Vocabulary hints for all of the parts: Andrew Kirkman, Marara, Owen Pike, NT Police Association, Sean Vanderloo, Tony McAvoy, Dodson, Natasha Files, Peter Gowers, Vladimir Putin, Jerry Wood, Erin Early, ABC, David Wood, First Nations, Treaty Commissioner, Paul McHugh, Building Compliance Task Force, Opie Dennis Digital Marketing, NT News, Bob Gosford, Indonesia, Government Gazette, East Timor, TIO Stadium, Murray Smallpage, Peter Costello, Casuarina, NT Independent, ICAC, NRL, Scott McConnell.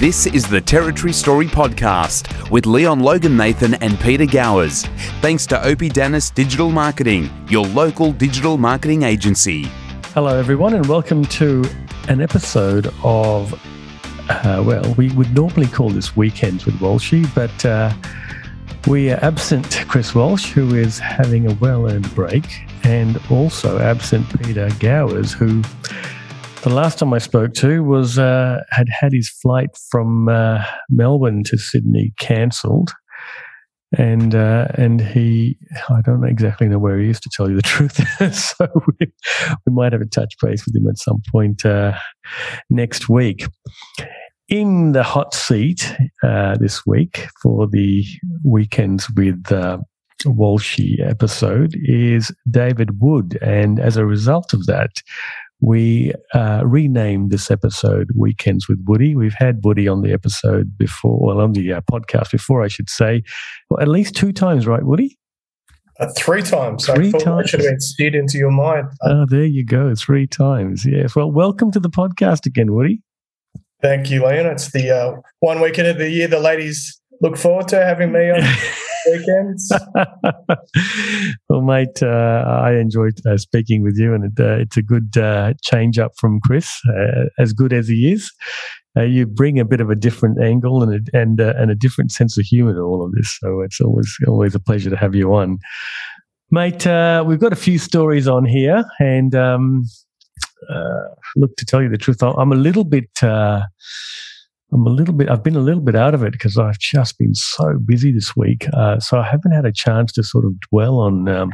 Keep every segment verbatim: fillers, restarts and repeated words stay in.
This is the Territory Story Podcast with Leon Logan Nathan and Peter Gowers. Thanks to Opie Dennis Digital Marketing, your local digital marketing agency. Hello everyone and welcome to an episode of, uh, well, we would normally call this Weekends with Walshy, but uh, we are absent Chris Walsh, who is having a well-earned break, and also absent Peter Gowers, who... The last time I spoke to was uh, had had his flight from uh, Melbourne to Sydney cancelled, and uh, and he I don't exactly know where he is, to tell you the truth. So we, we might have a touch base with him at some point uh, next week. In the hot seat uh, this week for the Weekends with uh, Walshy episode is David Wood, and as a result of that, we uh, renamed this episode Weekends with Woody. We've had Woody on the episode before, well, on the uh, podcast before, I should say, well, at least two times, right, Woody? Uh, three times. Three I thought times. It should have been seed into your mind. Oh, there you go. Three times. Yes. Well, welcome to the podcast again, Woody. Thank you, Leon. It's the uh, one weekend of the year the ladies look forward to having me on. Weekends. Well, mate, uh, I enjoyed uh, speaking with you, and it, uh, it's a good uh, change up from Chris, uh, as good as he is. Uh, you bring a bit of a different angle and a, and uh, and a different sense of humour to all of this, so it's always always a pleasure to have you on, mate. Uh, we've got a few stories on here, and um, uh, look, to tell you the truth, I'm a little bit. Uh, I'm a little bit, I've been a little bit out of it because I've just been so busy this week. Uh, so I haven't had a chance to sort of dwell on um,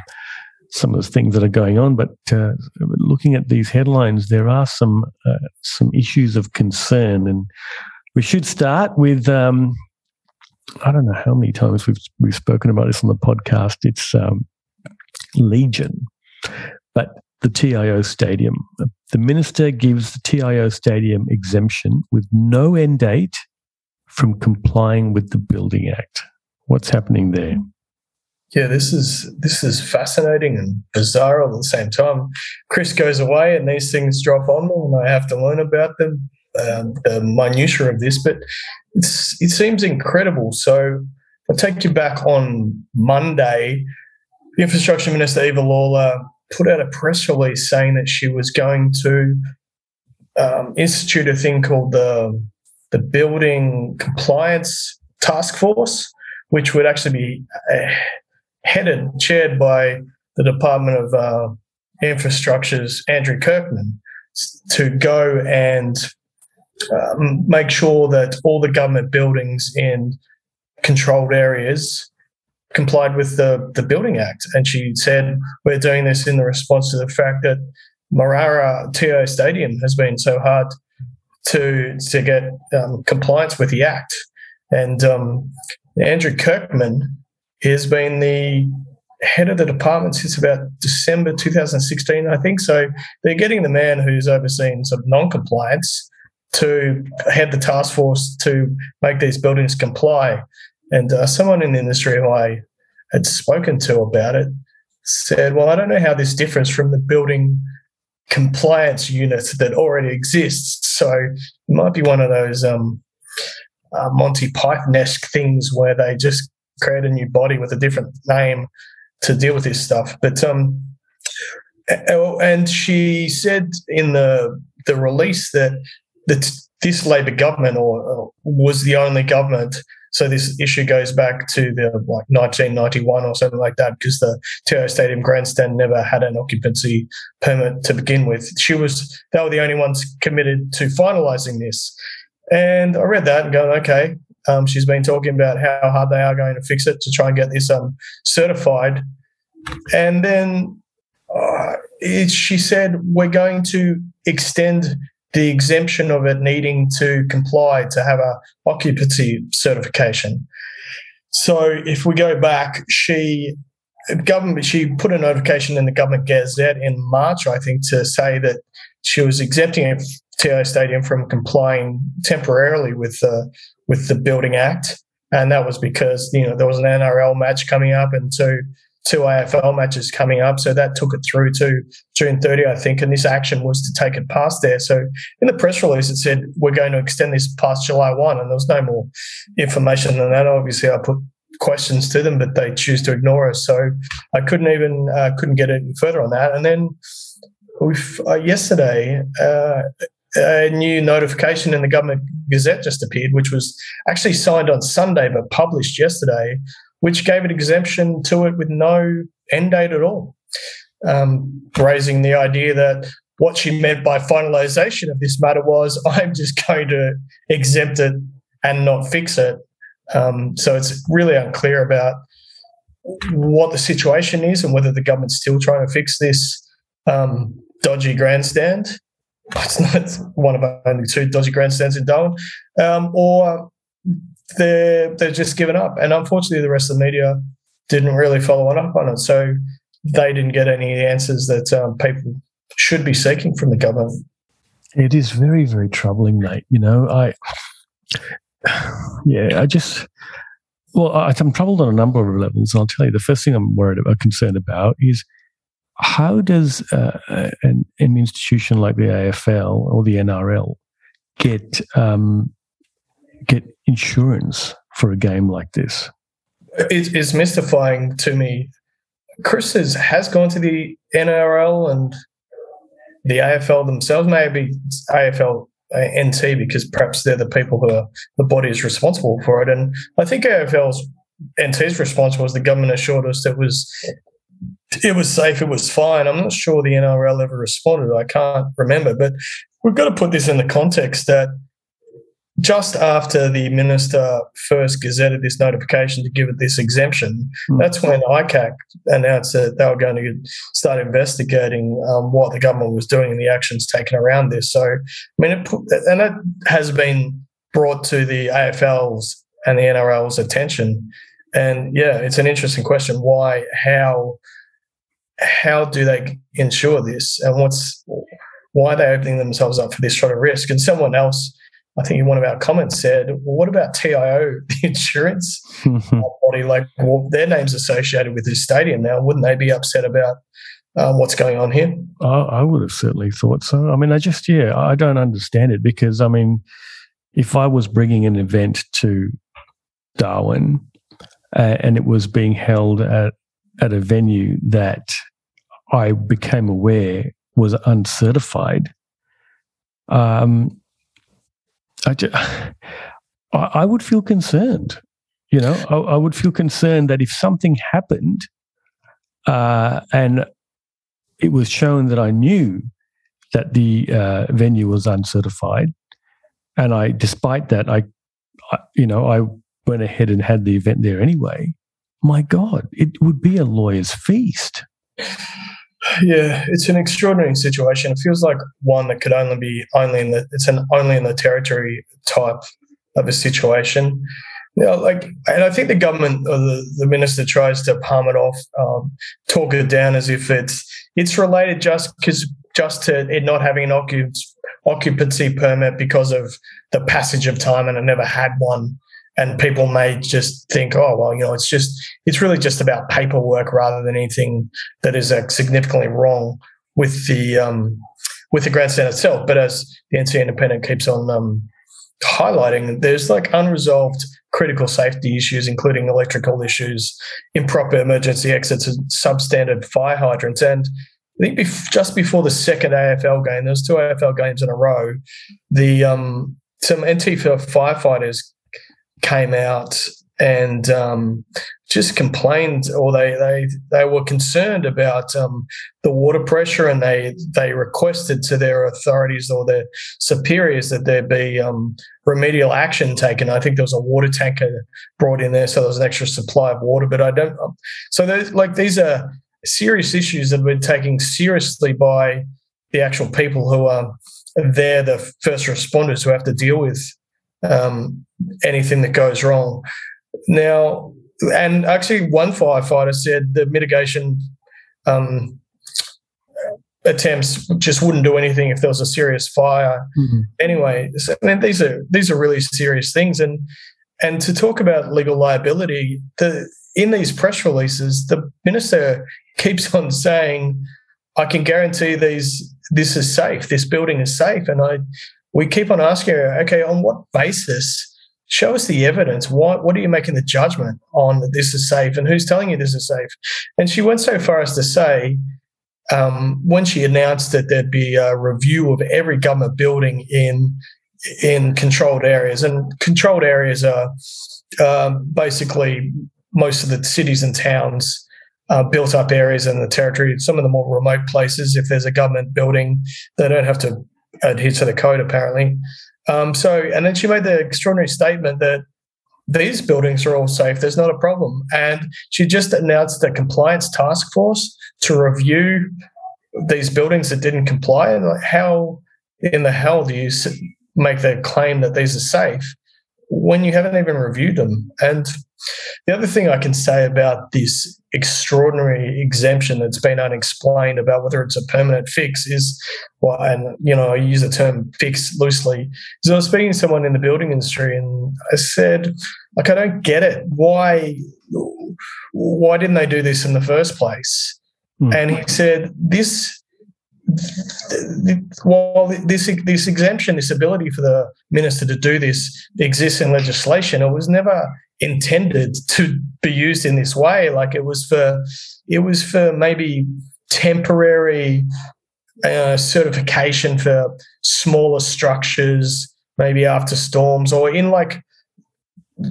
some of the things that are going on. But uh, looking at these headlines, there are some uh, some issues of concern. And we should start with, um, I don't know how many times we've we've spoken about this on the podcast. It's um, Legion. But the T I O Stadium. The minister gives the T I O Stadium exemption with no end date from complying with the Building Act. What's happening there? Yeah, this is this is fascinating and bizarre all at the same time. Chris goes away and these things drop on me, and I have to learn about them, uh, the minutiae of this. But it's, it seems incredible. So I'll take you back on Monday. The Infrastructure Minister, Eva Lawler, put out a press release saying that she was going to um, institute a thing called the the Building Compliance Task Force, which would actually be uh, headed, chaired by the Department of uh, Infrastructure's Andrew Kirkman, to go and um, make sure that all the government buildings in controlled areas complied with the, the Building Act. And she said, we're doing this in the response to the fact that Marara T I O Stadium has been so hard to to get um, compliance with the Act. And um, Andrew Kirkman has been the head of the department since about December two thousand sixteen, I think. So they're getting the man who's overseen some non-compliance to head the task force to make these buildings comply. And uh, someone in the industry who I had spoken to about it said, well, I don't know how this differs from the building compliance unit that already exists. So it might be one of those um, uh, Monty Python-esque things where they just create a new body with a different name to deal with this stuff. But um, and she said in the the release that that this Labor government or, or was the only government. So this issue goes back to the like nineteen ninety-one or something like that, because the T I O Stadium grandstand never had an occupancy permit to begin with. She was they were the only ones committed to finalising this, and I read that and going, okay, um, she's been talking about how hard they are going to fix it to try and get this um, certified, and then uh, it, she said we're going to extend the exemption of it needing to comply to have a occupancy certification. So if we go back, she government she put a notification in the Government Gazette in March, I think, to say that she was exempting T I O Stadium from complying temporarily with the with the Building Act, and that was because you know there was an N R L match coming up, and two two A F L matches coming up. So that took it through to June thirtieth, I think, and this action was to take it past there. So in the press release, it said we're going to extend this past July first, and there was no more information than that. Obviously, I put questions to them, but they choose to ignore us. So I couldn't even uh, couldn't get any further on that. And then we've, uh, yesterday, uh, a new notification in the Government Gazette just appeared, which was actually signed on Sunday but published yesterday, which gave an exemption to it with no end date at all, um, raising the idea that what she meant by finalisation of this matter was I'm just going to exempt it and not fix it. Um, so it's really unclear about what the situation is and whether the government's still trying to fix this um, dodgy grandstand. It's not it's one of only two dodgy grandstands in Darwin, um, or they're, they're just given up. And unfortunately, the rest of the media didn't really follow on up on it. So they didn't get any answers that um, people should be seeking from the government. It is very, very troubling, mate. You know, I... Yeah, I just, well, I'm troubled on a number of levels. And I'll tell you, the first thing I'm worried about, concerned about is how does uh, an, an institution like the A F L or the N R L get um, get insurance for a game like this? It, it's mystifying to me. Chris has, has gone to the N R L and the A F L themselves, maybe A F L N T, because perhaps they're the people who are the body is responsible for it. And I think A F L's N T's response was the government assured us that it was it was safe, it was fine. I'm not sure the N R L ever responded. I can't remember, but we've got to put this in the context that just after the minister first gazetted this notification to give it this exemption, mm. that's when I C A C announced that they were going to start investigating um, what the government was doing and the actions taken around this. So, I mean, it put, and that has been brought to the A F L's and the N R L's attention. And yeah, it's an interesting question: why, how, how do they ensure this, and what's why are they opening themselves up for this sort of risk? And someone else, I think in one of our comments, said, well, what about T I O, the insurance mm-hmm. body? Like, well, their name's associated with this stadium now. Wouldn't they be upset about um, what's going on here? I, I would have certainly thought so. I mean, I just, yeah, I don't understand it because, I mean, if I was bringing an event to Darwin uh, and it was being held at, at a venue that I became aware was uncertified, um, I, just, I would feel concerned, you know. I, I would feel concerned that if something happened uh, and it was shown that I knew that the uh, venue was uncertified, and I, despite that, I, I, you know, I went ahead and had the event there anyway. My God, it would be a lawyer's feast. Yeah, it's an extraordinary situation. It feels like one that could only be only in the it's an only in the territory type of a situation. You know, like, and I think the government or the, the minister tries to palm it off, um, talk it down as if it's it's related just because just to it not having an occup- occupancy permit because of the passage of time, and I never had one. And people may just think, oh, well, you know, it's just, it's really just about paperwork rather than anything that is uh, significantly wrong with the um, with the grandstand itself. But as the N T Independent keeps on um, highlighting, there's like unresolved critical safety issues, including electrical issues, improper emergency exits, and substandard fire hydrants. And I think bef- just before the second A F L game, there was two A F L games in a row, the um, some N T firefighters came out and um, just complained, or they they, they were concerned about um, the water pressure, and they they requested to their authorities or their superiors that there be um, remedial action taken. I think there was a water tanker brought in there, so there was an extra supply of water. But I don't. Um, so there's, like, these are serious issues that have been taken seriously by the actual people who are there, the first responders who have to deal with Um, anything that goes wrong. Now, and actually one firefighter said the mitigation um, attempts just wouldn't do anything if there was a serious fire. Mm-hmm. Anyway, so, I mean, these are these are really serious things. And and to talk about legal liability, the in these press releases, the minister keeps on saying, I can guarantee these. This is safe, this building is safe. And I, we keep on asking her, okay, on what basis? Show us the evidence. Why, what are you making the judgment on that this is safe and who's telling you this is safe? And she went so far as to say, um, when she announced that there'd be a review of every government building in in controlled areas, and controlled areas are um, basically most of the cities and towns, Uh, built-up areas in the territory, some of the more remote places. If there's a government building, they don't have to adhere to the code, apparently. Um, so, and then she made the extraordinary statement that these buildings are all safe, there's not a problem. And she just announced a compliance task force to review these buildings that didn't comply. And like, how in the hell do you make the claim that these are safe when you haven't even reviewed them? And the other thing I can say about this extraordinary exemption that's been unexplained about whether it's a permanent fix is, well, and, you know, I use the term fix loosely, because I was speaking to someone in the building industry and I said, like, I don't get it. Why, why didn't they do this in the first place? Mm. And he said, this, while this this exemption, this ability for the minister to do this exists in legislation, it was never intended to be used in this way. Like, it was for it was for maybe temporary uh, certification for smaller structures, maybe after storms, or in like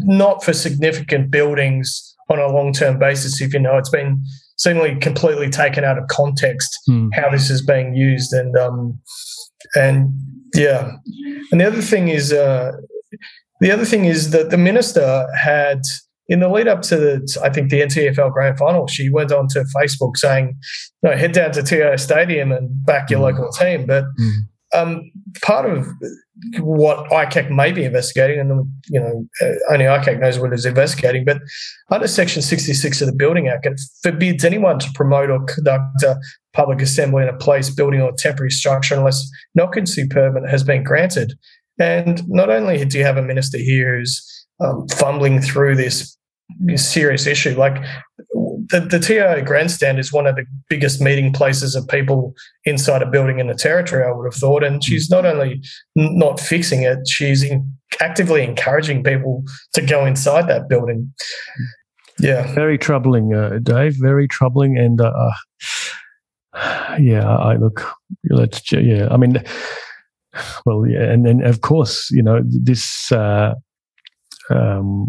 not for significant buildings on a long-term basis. If you know, it's been seemingly completely taken out of context, mm. how this is being used. And um, and yeah, and the other thing is uh, the other thing is that the minister had, in the lead up to the, I think the N T F L grand final, she went on to Facebook saying, "No, head down to T I O Stadium and back your mm. local team." But mm. um, part of what I C A C may be investigating, and you know, only I C A C knows what it's investigating, but under Section sixty-six of the Building Act, it forbids anyone to promote or conduct a public assembly in a place, building, or temporary structure unless an occupancy permit has been granted. And not only do you have a minister here who's um, fumbling through this serious issue, like the, the T I O grandstand is one of the biggest meeting places of people inside a building in the territory, I would have thought. And she's not only n- not fixing it, she's in- actively encouraging people to go inside that building. Yeah. Very troubling, uh, Dave, very troubling. And uh, yeah, I look, let's, yeah, I mean, Well, yeah, and then of course, you know, this uh, um,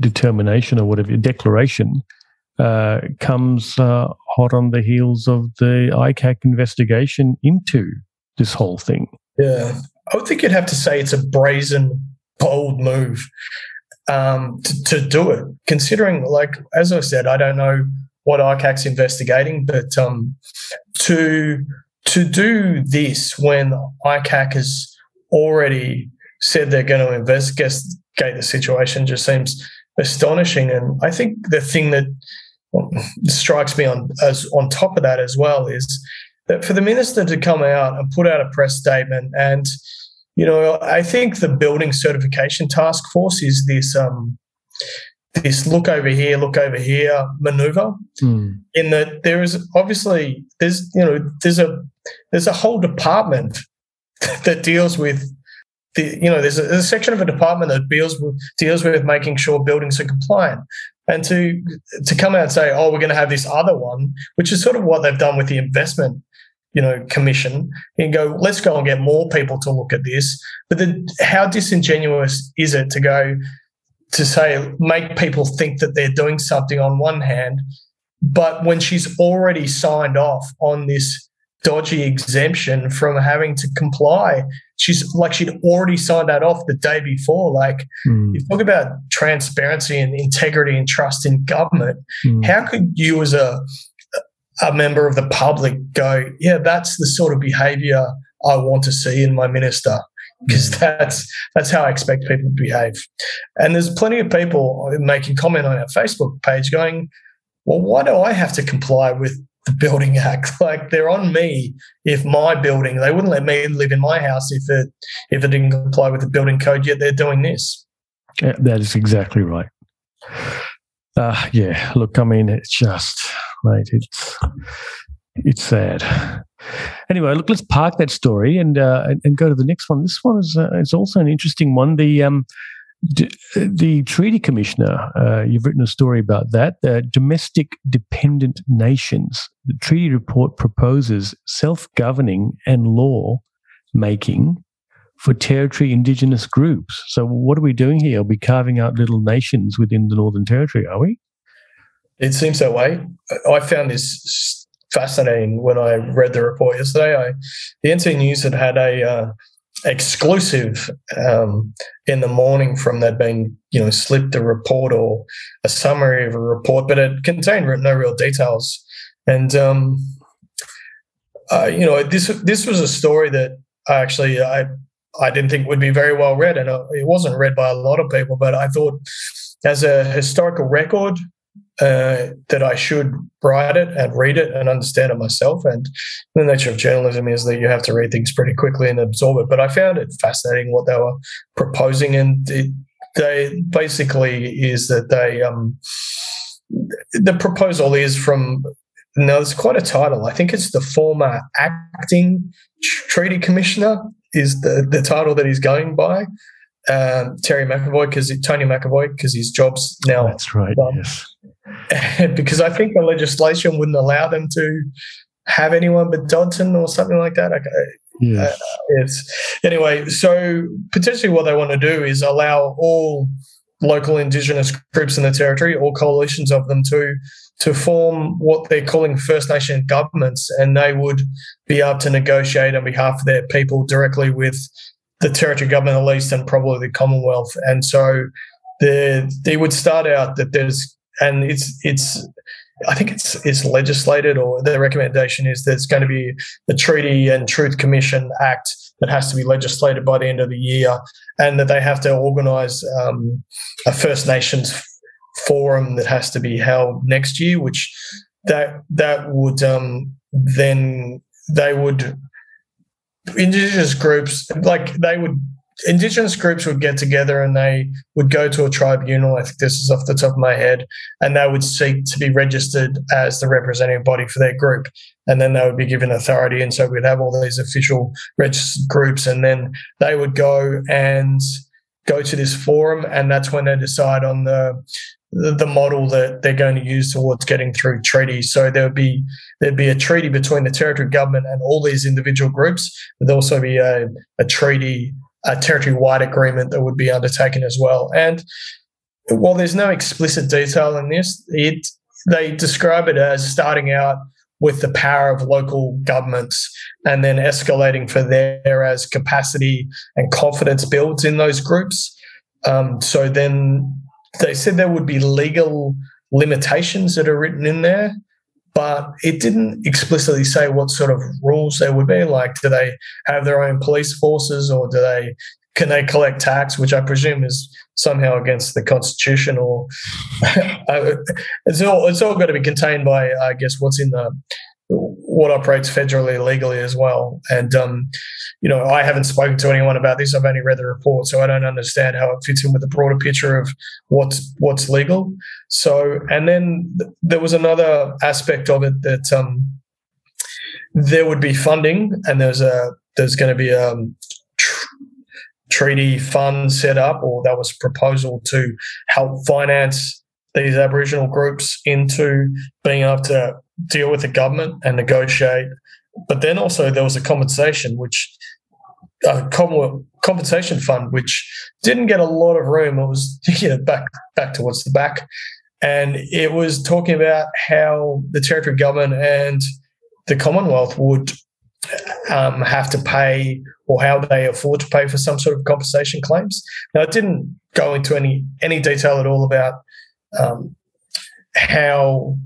determination or whatever declaration uh, comes uh, hot on the heels of the I C A C investigation into this whole thing. Yeah, I would think you'd have to say it's a brazen, bold move um, to, to do it. Considering, like as I said, I don't know what I C A C's investigating, but um, to To do this when I C A C has already said they're going to investigate the situation just seems astonishing. And I think the thing that strikes me on as on top of that as well is that for the minister to come out and put out a press statement, and you know, I think the building certification task force is this um, this look over here, look over here maneuver. Mm. In that there is obviously there's you know there's a There's a whole department that deals with the, you know, there's a, there's a section of a department that deals with, deals with making sure buildings are compliant. And to to come out and say, oh, we're going to have this other one, which is sort of what they've done with the investment, you know, commission, and go, let's go and get more people to look at this. But then how disingenuous is it to go to say, make people think that they're doing something on one hand, but when she's already signed off on this dodgy exemption from having to comply. She's like, she'd already signed that off the day before. Like, mm. you talk about transparency and integrity and trust in government. Mm. How could you as a a member of the public go, yeah, that's the sort of behaviour I want to see in my minister, because mm. that's that's how I expect people to behave. And there's plenty of people making comment on our Facebook page going, well, why do I have to comply with the Building Act? Like, they're on me if my building, they wouldn't let me live in my house if it if it didn't comply with the building code, yet they're doing this. Yeah, that is exactly right. Uh, yeah, look, I mean, it's just, mate, it's it's sad. Anyway, look, let's park that story and uh, and, and go to the next one. This one is uh, it's also an interesting one. The um, d- the Treaty Commissioner, uh, you've written a story about that. The domestic dependent nations. The Treaty Report proposes self-governing and law-making for territory indigenous groups. So what are we doing here? Are we carving out little nations within the Northern Territory, are we? It seems that way. I found this fascinating when I read the report yesterday. I, the N T News had had a uh, exclusive um, in the morning from that being, you know, slipped a report or a summary of a report, but it contained no real details. And, um, uh, you know, this this was a story that I actually... I. I didn't think it would be very well read, and it wasn't read by a lot of people, but I thought as a historical record uh, that I should write it and read it and understand it myself. And the nature of journalism is that you have to read things pretty quickly and absorb it. But I found it fascinating what they were proposing, and it, they basically is that they um, the proposal is from now there's quite a title. I think it's the former acting Treaty Commissioner is the, the title that he's going by, um, Terry McAvoy, because Tony McAvoy, because his job's now. That's right. Um, yes. Because I think the legislation wouldn't allow them to have anyone but Dodson or something like that. Okay. Yes. Uh, yes. Anyway, so potentially what they want to do is allow all local Indigenous groups in the territory or coalitions of them to to form what they're calling First Nation governments, and they would be able to negotiate on behalf of their people directly with the territory government, at least, and probably the Commonwealth. And so the, they would start out that there's, and it's, it's, I think it's it's legislated, or the recommendation is there's going to be a Treaty and Truth Commission Act that has to be legislated by the end of the year, and that they have to organise um, a First Nations forum that has to be held next year, which that that would um, then they would Indigenous groups like they would Indigenous groups would get together and they would go to a tribunal. I think this is off the top of my head, and they would seek to be registered as the representative body for their group, and then they would be given authority. And so we'd have all these official registered groups, and then they would go and go to this forum, and that's when they decide on the the model that they're going to use towards getting through treaty. So there would be there'd be a treaty between the territory government and all these individual groups. There'd also be a, a treaty, a territory-wide agreement that would be undertaken as well. And while there's no explicit detail in this, it they describe it as starting out with the power of local governments and then escalating for there as capacity and confidence builds in those groups. Um, so then they said there would be legal limitations that are written in there, but it didn't explicitly say what sort of rules there would be. Like, do they have their own police forces, or do they can they collect tax, which I presume is somehow against the Constitution? Or it's all it's all got to be contained by, I guess, what's in the what operates federally legally as well. And um, you know, I haven't spoken to anyone about this. I've only read the report, so I don't understand how it fits in with the broader picture of what's what's legal. So, and then th- there was another aspect of it that um, there would be funding, and there's a there's going to be a um, tr- treaty fund set up, or that was a proposal to help finance these Aboriginal groups into being able to deal with the government and negotiate. But then also there was a compensation, which a compensation fund, which didn't get a lot of room. It was, you know, back back towards the back, and it was talking about how the territory government and the Commonwealth would um, have to pay, or how they afford to pay for some sort of compensation claims. Now, it didn't go into any any detail at all about um, how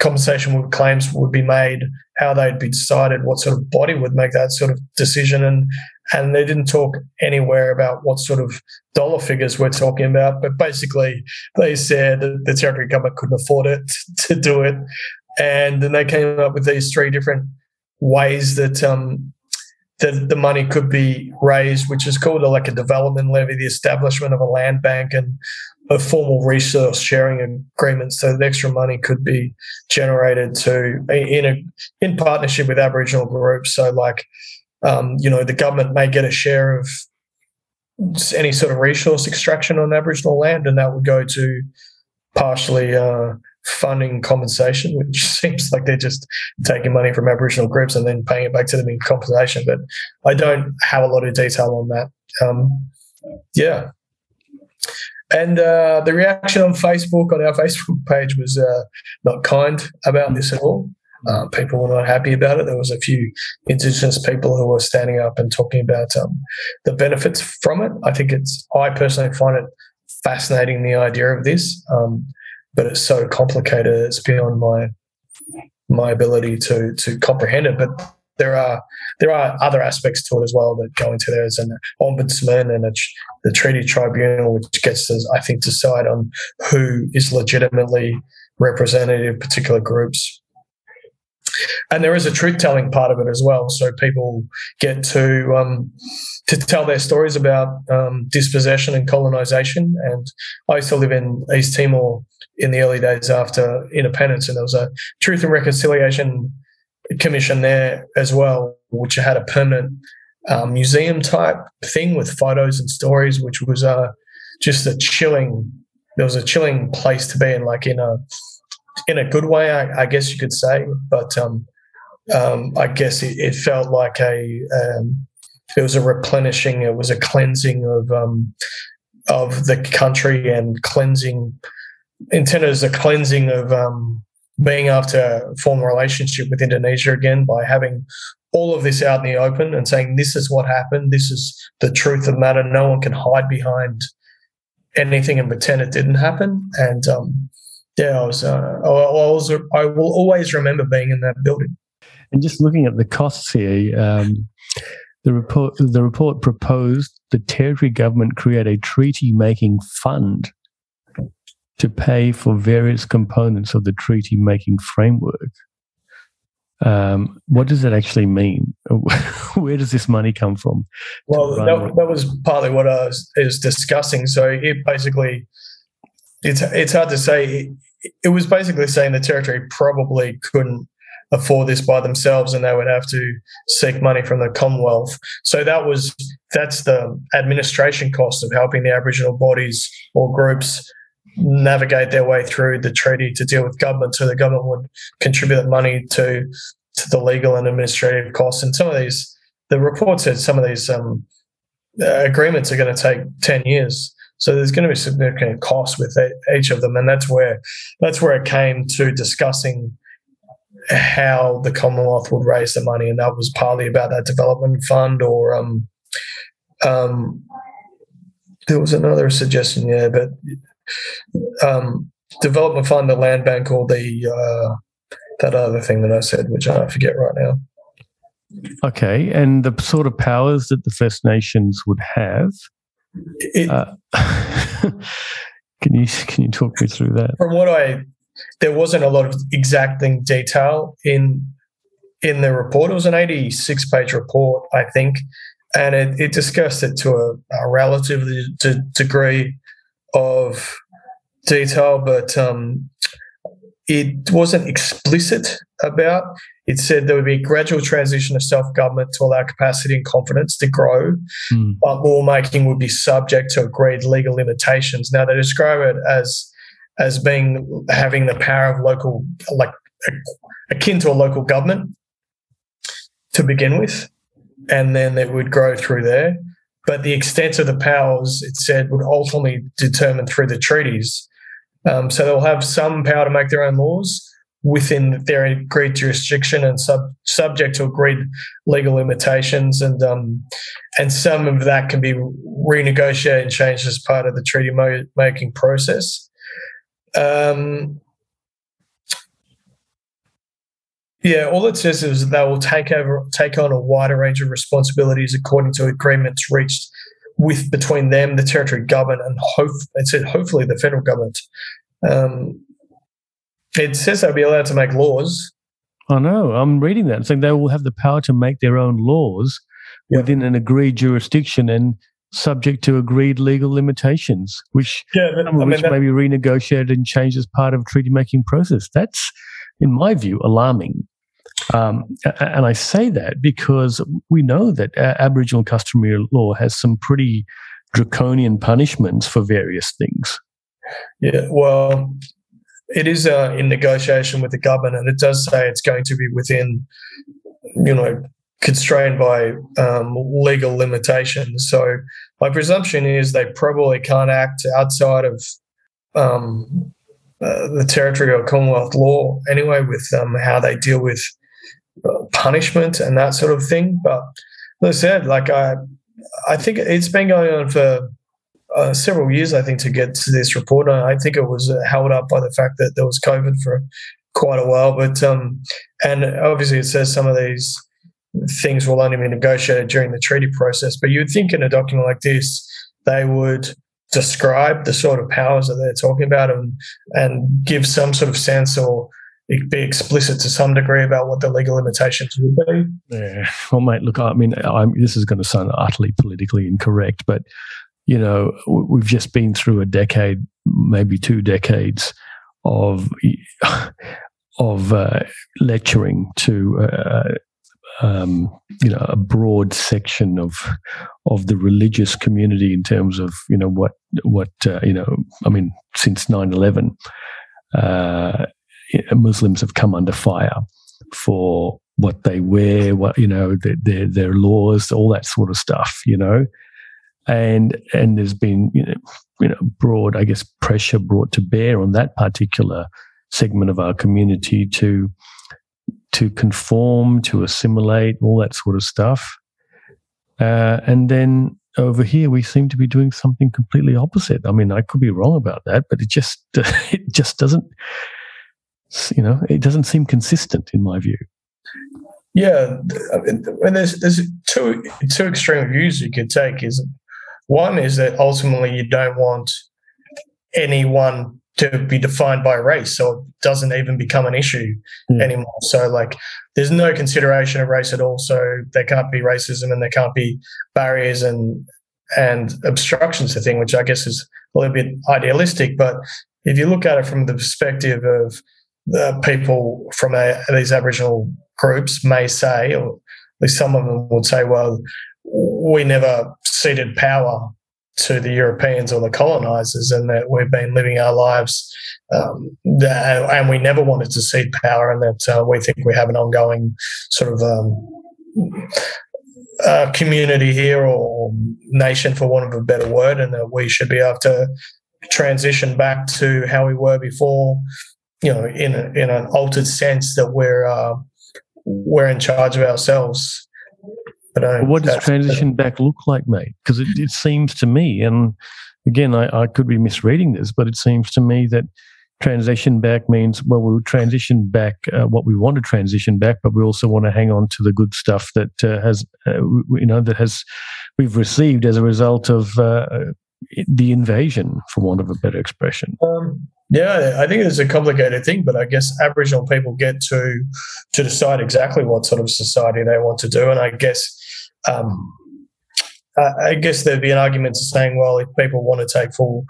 compensation with claims would be made, how they'd be decided, what sort of body would make that sort of decision, and and they didn't talk anywhere about what sort of dollar figures we're talking about. But basically, they said that the territory government couldn't afford it to do it, and then they came up with these three different ways that um, that the money could be raised, which is called a, like a development levy, the establishment of a land bank, and of formal resource sharing agreements so that extra money could be generated to in a in partnership with Aboriginal groups. So, like, um, you know, the government may get a share of any sort of resource extraction on Aboriginal land, and that would go to partially uh, funding compensation, which seems like they're just taking money from Aboriginal groups and then paying it back to them in compensation. But I don't have a lot of detail on that. Um, yeah. And uh, the reaction on Facebook, on our Facebook page, was uh, not kind about this at all. Uh, people were not happy about it. There was a few Indigenous people who were standing up and talking about um, the benefits from it. I think it's – I personally find it fascinating, the idea of this, um, but it's so complicated. It's beyond my my ability to to comprehend it. But there are there are other aspects to it as well that go into there. There's an ombudsman and a, the Treaty Tribunal, which gets to, I think, decide on who is legitimately representative of particular groups. And there is a truth-telling part of it as well. So people get to um, to tell their stories about um, dispossession and colonisation. And I used to live in East Timor in the early days after independence, and there was a Truth and Reconciliation Commission there as well, which had a permanent uh, museum-type thing with photos and stories, which was uh, just a chilling – there was a chilling place to be in, like in a – in a good way, I, I guess you could say, but um, um, I guess it, it felt like a um, it was a replenishing, it was a cleansing of um, of the country, and cleansing intended as a cleansing of um, being able to form a relationship with Indonesia again by having all of this out in the open and saying, this is what happened, this is the truth of the matter. No one can hide behind anything and pretend it didn't happen. And um, Yeah, I was, uh, I, was, I will always remember being in that building. And just looking at the costs here, um, the report the report proposed the Territory Government create a treaty-making fund to pay for various components of the treaty-making framework. Um, what does that actually mean? Where does this money come from? Well, that, that was partly what I was, was discussing. So it basically... It's it's hard to say. It was basically saying the Territory probably couldn't afford this by themselves, and they would have to seek money from the Commonwealth. So that was that's the administration cost of helping the Aboriginal bodies or groups navigate their way through the treaty to deal with government. So the government would contribute money to to the legal and administrative costs. And some of these, the report said, some of these um, uh, agreements are going to take ten years. So there's going to be significant costs with each of them, and that's where that's where it came to discussing how the Commonwealth would raise the money, and that was partly about that development fund, or um, um, there was another suggestion, yeah, but um, development fund, the land bank, or the uh, that other thing that I said, which I forget right now. Okay, and the sort of powers that the First Nations would have. It, uh, can you can you talk me through that? From what I, there wasn't a lot of exacting detail in in the report. It was an eighty-six page report, I think, and it, it discussed it to a, a relative d- degree of detail, but um, it wasn't explicit about. It said there would be a gradual transition of self-government to allow capacity and confidence to grow, mm. but lawmaking would be subject to agreed legal limitations. Now, they describe it as as being having the power of local, like akin to a local government to begin with, and then it would grow through there. But the extent of the powers, it said, would ultimately determine through the treaties. Um, so they'll have some power to make their own laws within their agreed jurisdiction and sub, subject to agreed legal limitations, and um, and some of that can be renegotiated and changed as part of the treaty mo- making process. Um, yeah, all it says is that they will take over take on a wider range of responsibilities according to agreements reached with between them, the Territory Government, and hope it said hopefully the federal government. Um, It says they'll be allowed to make laws. I know. I'm reading that. It's like they will have the power to make their own laws, yep, within an agreed jurisdiction and subject to agreed legal limitations, which, yeah, but, some of I mean, which that, may be renegotiated and changed as part of a treaty-making process. That's, in my view, alarming. Um, and I say that because we know that Aboriginal customary law has some pretty draconian punishments for various things. Yeah, well, it is uh, in negotiation with the government, and it does say it's going to be within, you know, constrained by um, legal limitations. So my presumption is they probably can't act outside of um, uh, the territory or Commonwealth law anyway with um, how they deal with uh, punishment and that sort of thing. But as I said, like I, I think it's been going on for uh, several years, I think, to get to this report. I think it was held up by the fact that there was COVID for quite a while. But um, and obviously it says some of these things will only be negotiated during the treaty process. But you'd think in a document like this, they would describe the sort of powers that they're talking about and and give some sort of sense or be explicit to some degree about what the legal limitations would be. Yeah. Well, mate, look, I mean, I'm, this is going to sound utterly politically incorrect, but, you know, we've just been through a decade, maybe two decades of, of uh, lecturing to uh, Um, you know, a broad section of of the religious community in terms of, you know, what what uh, you know, I mean, since nine eleven, uh, Muslims have come under fire for what they wear, what, you know, their, their their laws, all that sort of stuff, you know, and and there's been, you know, you know, broad, I guess, pressure brought to bear on that particular segment of our community to. to conform, to assimilate, all that sort of stuff. Uh, and then over here, we seem to be doing something completely opposite. I mean, I could be wrong about that, but it just it just doesn't, you know, it doesn't seem consistent in my view. Yeah, and there's there's two two extreme views you could take. Is one is that ultimately you don't want anyone to be defined by race, so it doesn't even become an issue mm. anymore. So, like, there's no consideration of race at all. So there can't be racism, and there can't be barriers and and obstructions to things, which I guess is a little bit idealistic. But if you look at it from the perspective of the people from a, these Aboriginal groups may say, or at least some of them would say, well, we never ceded power to the Europeans or the colonisers, and that we've been living our lives um, and we never wanted to cede power, and that uh, we think we have an ongoing sort of um, uh, community here, or nation for want of a better word, and that we should be able to transition back to how we were before, you know, in, a, in an altered sense that we're, uh, we're in charge of ourselves. But what does transition back look like, mate? Because it, it seems to me, and again, I, I could be misreading this, but it seems to me that transition back means, well, we'll transition back uh, what we want to transition back, but we also want to hang on to the good stuff that uh, has, uh, you know, that has we've received as a result of uh, the invasion, for want of a better expression. Um, yeah, I think it's a complicated thing, but I guess Aboriginal people get to to decide exactly what sort of society they want to do, and I guess. Um, I guess there'd be an argument to saying, well, if people want to take full,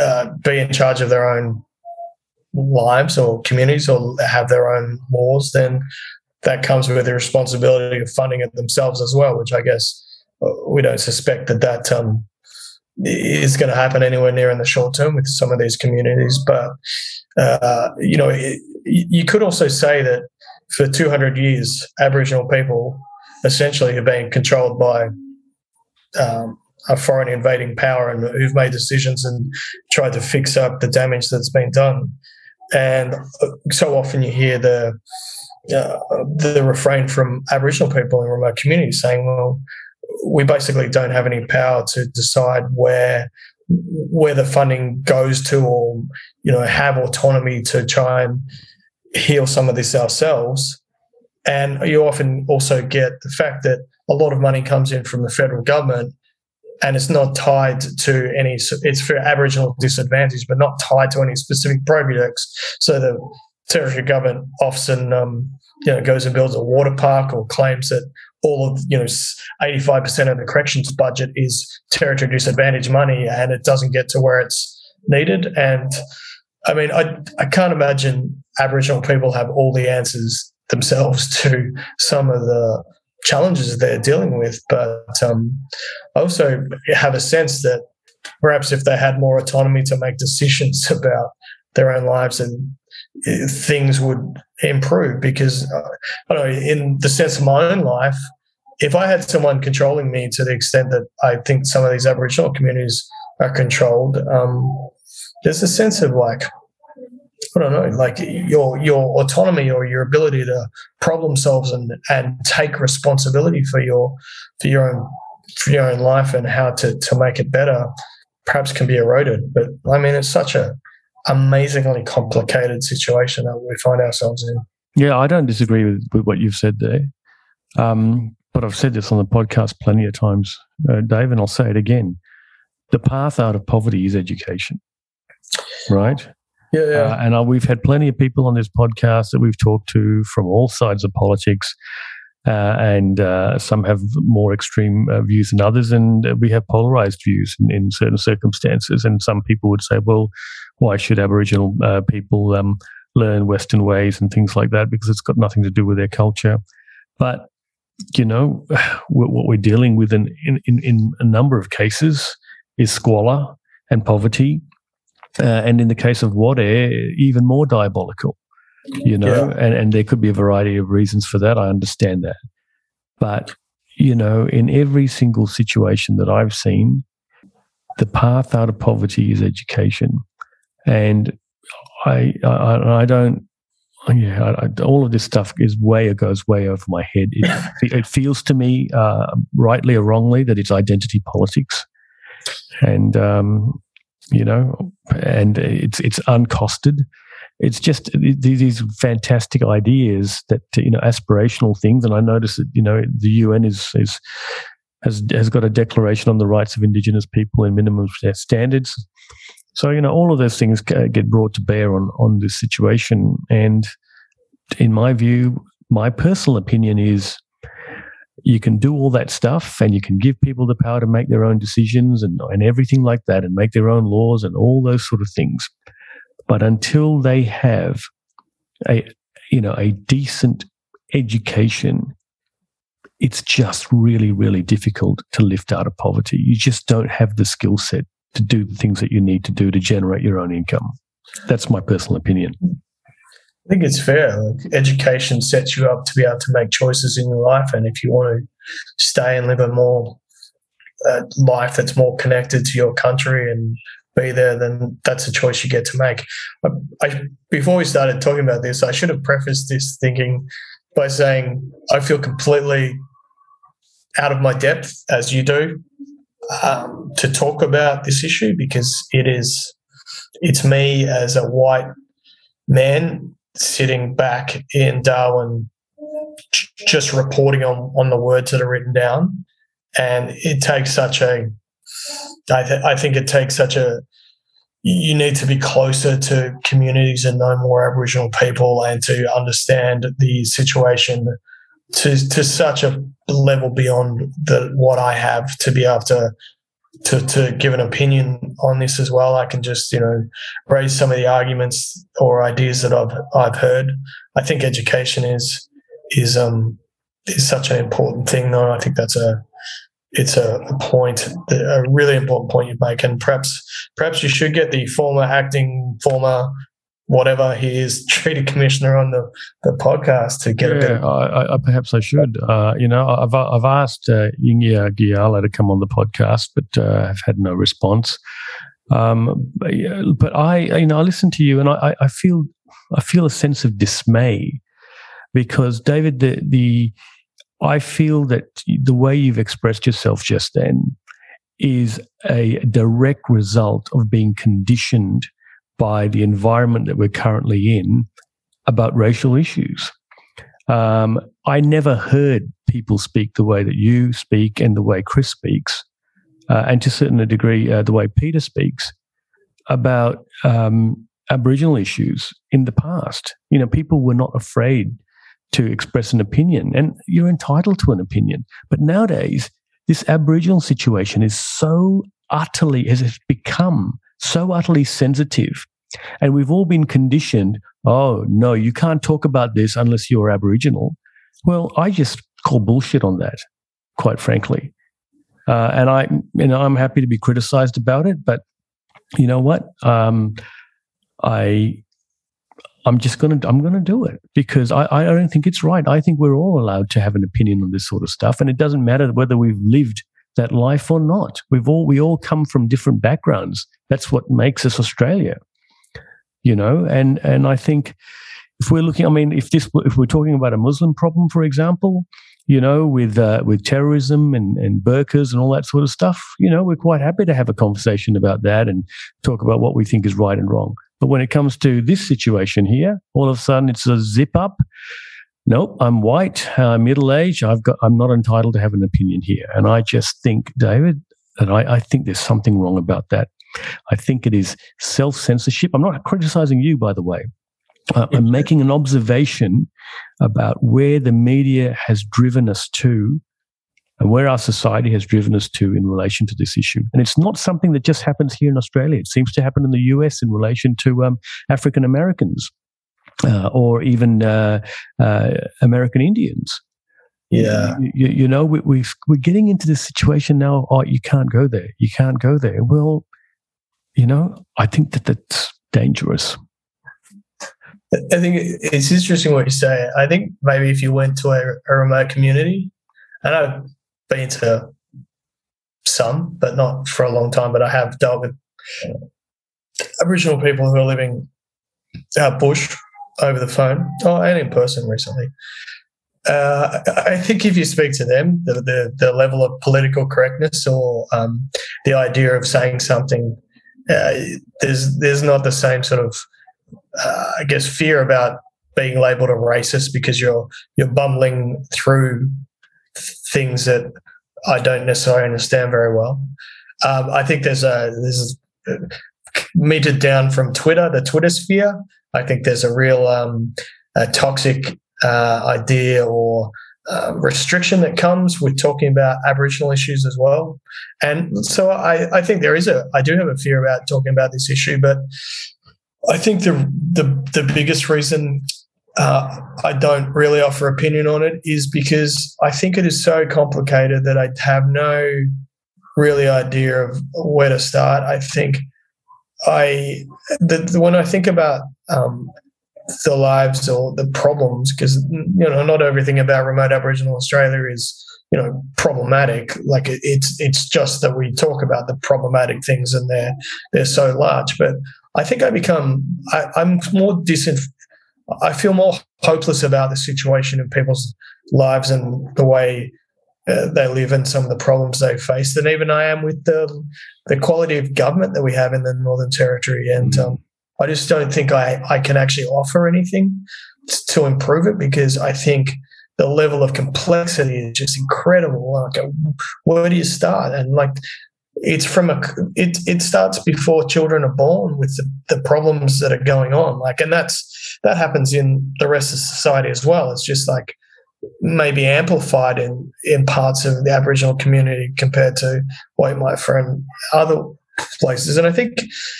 uh, be in charge of their own lives or communities or have their own laws, then that comes with the responsibility of funding it themselves as well, which I guess we don't suspect that that um, is going to happen anywhere near in the short term with some of these communities. But, uh, you know, it, you could also say that for two hundred years, Aboriginal people essentially are being controlled by um, a foreign invading power, and who've made decisions and tried to fix up the damage that's been done. And so often you hear the uh, the refrain from Aboriginal people in remote communities saying, well, we basically don't have any power to decide where where the funding goes to, or, you know, have autonomy to try and heal some of this ourselves. And you often also get the fact that a lot of money comes in from the federal government, and it's not tied to any, it's for Aboriginal disadvantage, but not tied to any specific projects. So the territory government often um, you know, goes and builds a water park, or claims that all of, you know, eighty-five percent of the corrections budget is territory disadvantage money, and it doesn't get to where it's needed. And I mean, I, I can't imagine Aboriginal people have all the answers themselves to some of the challenges they're dealing with. But um, I also have a sense that perhaps if they had more autonomy to make decisions about their own lives, and things would improve. Because I don't know, in the sense of my own life, if I had someone controlling me to the extent that I think some of these Aboriginal communities are controlled, um, there's a sense of like, I don't know, like your your autonomy or your ability to problem solve and, and take responsibility for your for your own for your own life and how to to make it better perhaps can be eroded. But I mean, it's such a amazingly complicated situation that we find ourselves in. Yeah, I don't disagree with, with what you've said there. Um, but I've said this on the podcast plenty of times, uh, Dave, and I'll say it again. The path out of poverty is education, right? Yeah, yeah. Uh, and uh, we've had plenty of people on this podcast that we've talked to from all sides of politics, uh, and uh, some have more extreme uh, views than others, and uh, we have polarised views in, in certain circumstances. And some people would say, well, why should Aboriginal uh, people um, learn Western ways and things like that, because it's got nothing to do with their culture. But, you know, what we're dealing with in, in, in a number of cases is squalor and poverty. Uh, and in the case of Wadair, even more diabolical, you know, yeah. and, and there could be a variety of reasons for that. I understand that. But, you know, in every single situation that I've seen, the path out of poverty is education. And I I, I don't, yeah, I, all of this stuff is way, it goes way over my head. It, it feels to me, uh, rightly or wrongly, that it's identity politics. And, um, you know, and it's it's uncosted. It's just these fantastic ideas that, you know, aspirational things. And I notice that, you know, the U N is is has has got a declaration on the rights of Indigenous people and minimum standards. So, you know, all of those things get brought to bear on, on this situation. And in my view, my personal opinion is you can do all that stuff and you can give people the power to make their own decisions and, and everything like that, and make their own laws and all those sort of things. But until they have a, you know, a decent education, it's just really, really difficult to lift out of poverty. You just don't have the skill set to do the things that you need to do to generate your own income. That's my personal opinion. I think it's fair. Like, education sets you up to be able to make choices in your life, and if you want to stay and live a more uh, life that's more connected to your country and be there, then that's a choice you get to make. I, I, before we started talking about this, I should have prefaced this thinking by saying I feel completely out of my depth, as you do, Um, to talk about this issue, because it is, it's me as a white man sitting back in Darwin just reporting on, on the words that are written down. And it takes such a, I, th- I think it takes such a, you need to be closer to communities and know more Aboriginal people and to understand the situation to to such a level beyond the, what I have to be able to, to to give an opinion on this as well. I can just, you know, raise some of the arguments or ideas that I've I've heard. I think education is is um is such an important thing, though. I think that's a it's a, a point, a really important point you make, and perhaps perhaps you should get the former acting former. whatever he is, Treaty Commissioner on the, the podcast to get yeah, a bit. Yeah, I, I, perhaps I should. Uh, you know, I've I've asked uh, Yingyia Giala to come on the podcast, but uh, I've had no response. Um, but, yeah, but I, you know, I listen to you, and I, I feel I feel a sense of dismay because, David, the the I feel that the way you've expressed yourself just then is a direct result of being conditioned by the environment that we're currently in about racial issues. Um, I never heard people speak the way that you speak and the way Chris speaks, uh, and to a certain degree, uh, the way Peter speaks about um, Aboriginal issues in the past. You know, people were not afraid to express an opinion, and you're entitled to an opinion. But nowadays, this Aboriginal situation is so utterly, has become so utterly sensitive, and we've all been conditioned, oh, no, you can't talk about this unless you're Aboriginal. Well, I just call bullshit on that, quite frankly. Uh, and I, you know, I'm happy to be criticised about it, but you know what? Um, I, I'm just gonna, I'm gonna do it because I, I don't think it's right. I think we're all allowed to have an opinion on this sort of stuff, and it doesn't matter whether we've lived that life or not. We've all, we all come from different backgrounds. That's what makes us Australia, you know. And and I think if we're looking, I mean, if this, if we're talking about a Muslim problem, for example, you know, with uh, with terrorism and, and burqas and all that sort of stuff, you know, we're quite happy to have a conversation about that and talk about what we think is right and wrong. But when it comes to this situation here, all of a sudden it's a zip up. Nope, I'm white, uh, middle-aged, I've got, I'm not entitled to have an opinion here. And I just think, David, that I, I think there's something wrong about that. I think it is self-censorship. I'm not criticising you, by the way. Uh, I'm making an observation about where the media has driven us to and where our society has driven us to in relation to this issue. And it's not something that just happens here in Australia. It seems to happen in the U S in relation to um, African Americans uh, or even uh, uh, American Indians. Yeah. You, you, you know, we, we've, we're getting into this situation now, oh, you can't go there, you can't go there. Well, you know, I think that that's dangerous. I think it's interesting what you say. I think maybe if you went to a, a remote community, and I've been to some, but not for a long time, but I have dealt with Aboriginal people who are living out bush over the phone, oh, and in person recently. Uh, I think if you speak to them, the, the, the level of political correctness or um, the idea of saying something, uh, there's there's not the same sort of Uh, I guess fear about being labelled a racist because you're you're bumbling through things that I don't necessarily understand very well. Um, I think there's a this is meted down from Twitter, the Twitter sphere. I think there's a real um, a toxic uh, idea or uh, restriction that comes with talking about Aboriginal issues as well. And so I, I think there is a I do have a fear about talking about this issue, but I think the the, the biggest reason uh, I don't really offer opinion on it is because I think it is so complicated that I have no really idea of where to start. I think I the, the, when I think about um, the lives or the problems, because you know not everything about remote Aboriginal Australia is you know problematic. Like it, it's it's just that we talk about the problematic things and they're they're so large, but. I think I become, I, I'm more disinf- I feel more hopeless about the situation in people's lives and the way uh, they live and some of the problems they face than even I am with the the quality of government that we have in the Northern Territory. And um, I just don't think I, I can actually offer anything to improve it because I think the level of complexity is just incredible. Like, where do you start? And like, It's from a. It it starts before children are born with the, the problems that are going on. Like, and that's that happens in the rest of society as well. It's just like maybe amplified in, in parts of the Aboriginal community compared to what my friend other places. And I think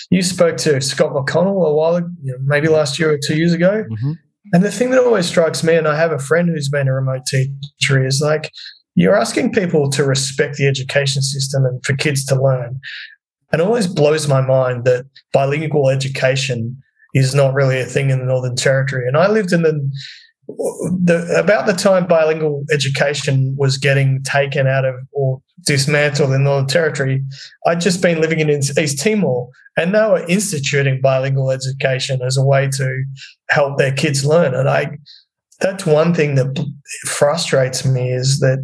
you spoke to Scott McConnell a while, you know, maybe last year or two years ago. Mm-hmm. And the thing that always strikes me, and I have a friend who's been a remote teacher, is like. You're asking people to respect the education system and for kids to learn. And it always blows my mind that bilingual education is not really a thing in the Northern Territory. And I lived in the, the about the time bilingual education was getting taken out of or dismantled in the Northern Territory, I'd just been living in East Timor and they were instituting bilingual education as a way to help their kids learn. And I... That's one thing that frustrates me is that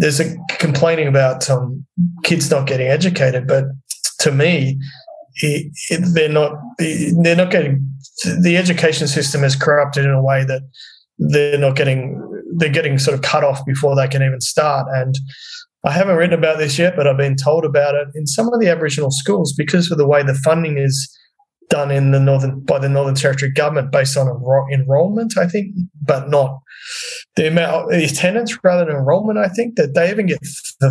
there's a complaining about um, kids not getting educated, but to me, it, it, they're not. They're not getting. The education system is corrupted in a way that they're not getting. They're getting sort of cut off before they can even start. And I haven't written about this yet, but I've been told about it in some of the Aboriginal schools because of the way the funding is done in the northern by the Northern Territory government based on enro- enrolment, I think, but not the amount of tenants rather than enrolment. I think that they even get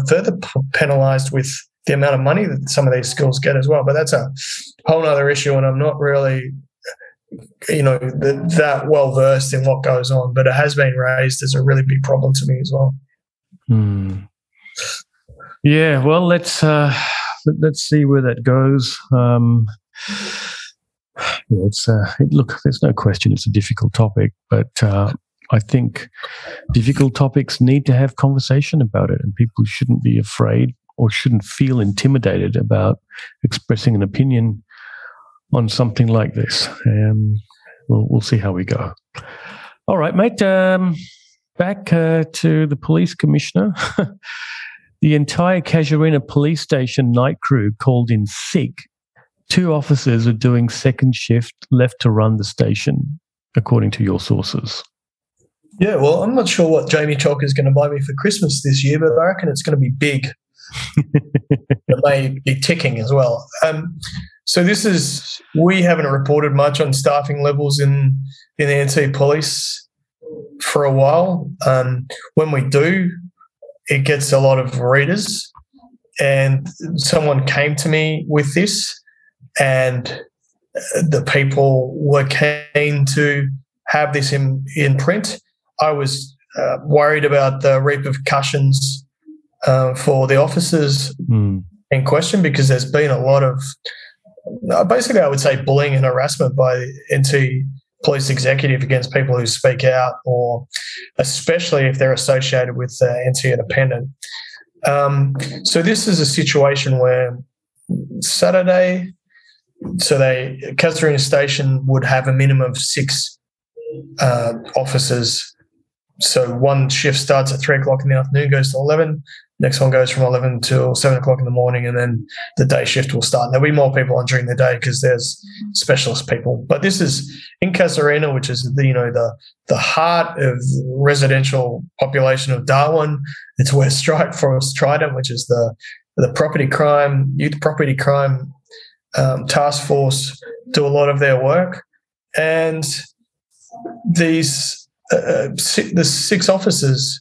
further penalised with the amount of money that some of these schools get as well. But that's a whole other issue, and I'm not really, you know, that, that well versed in what goes on. But it has been raised as a really big problem to me as well. Hmm. Yeah. Well, let's uh, let's see where that goes. Um, Yeah, it's uh, it, look, there's no question it's a difficult topic, but uh, I think difficult topics need to have conversation about it, and people shouldn't be afraid or shouldn't feel intimidated about expressing an opinion on something like this. Um, we'll, we'll see how we go. All right, mate, um, back uh, to the police commissioner. The entire Casuarina police station night crew called in sick. Two officers are doing second shift left to run the station, according to your sources. Yeah, well, I'm not sure what Jamie Chalker is going to buy me for Christmas this year, but I reckon it's going to be big. It may be ticking as well. Um, so this is – we haven't reported much on staffing levels in, in the N T Police for a while. Um, when we do, it gets a lot of readers, and someone came to me with this. And the people were keen to have this in, in print. I was uh, worried about the repercussions uh, for the officers mm. in question, because there's been a lot of, basically I would say, bullying and harassment by N T Police executive against people who speak out, or especially if they're associated with uh, N T Independent. Um, so this is a situation where Saturday... So they, Casuarina Station would have a minimum of six uh, officers. So one shift starts at three o'clock in the afternoon, goes to eleven. Next one goes from eleven till seven o'clock in the morning, and then the day shift will start. And there'll be more people on during the day because there's specialist people. But this is in Casuarina, which is the, you know, the the heart of the residential population of Darwin. It's where Strikeforce Trident, which is the the property crime, youth property crime. Um, task force do a lot of their work, and these uh, si- the six officers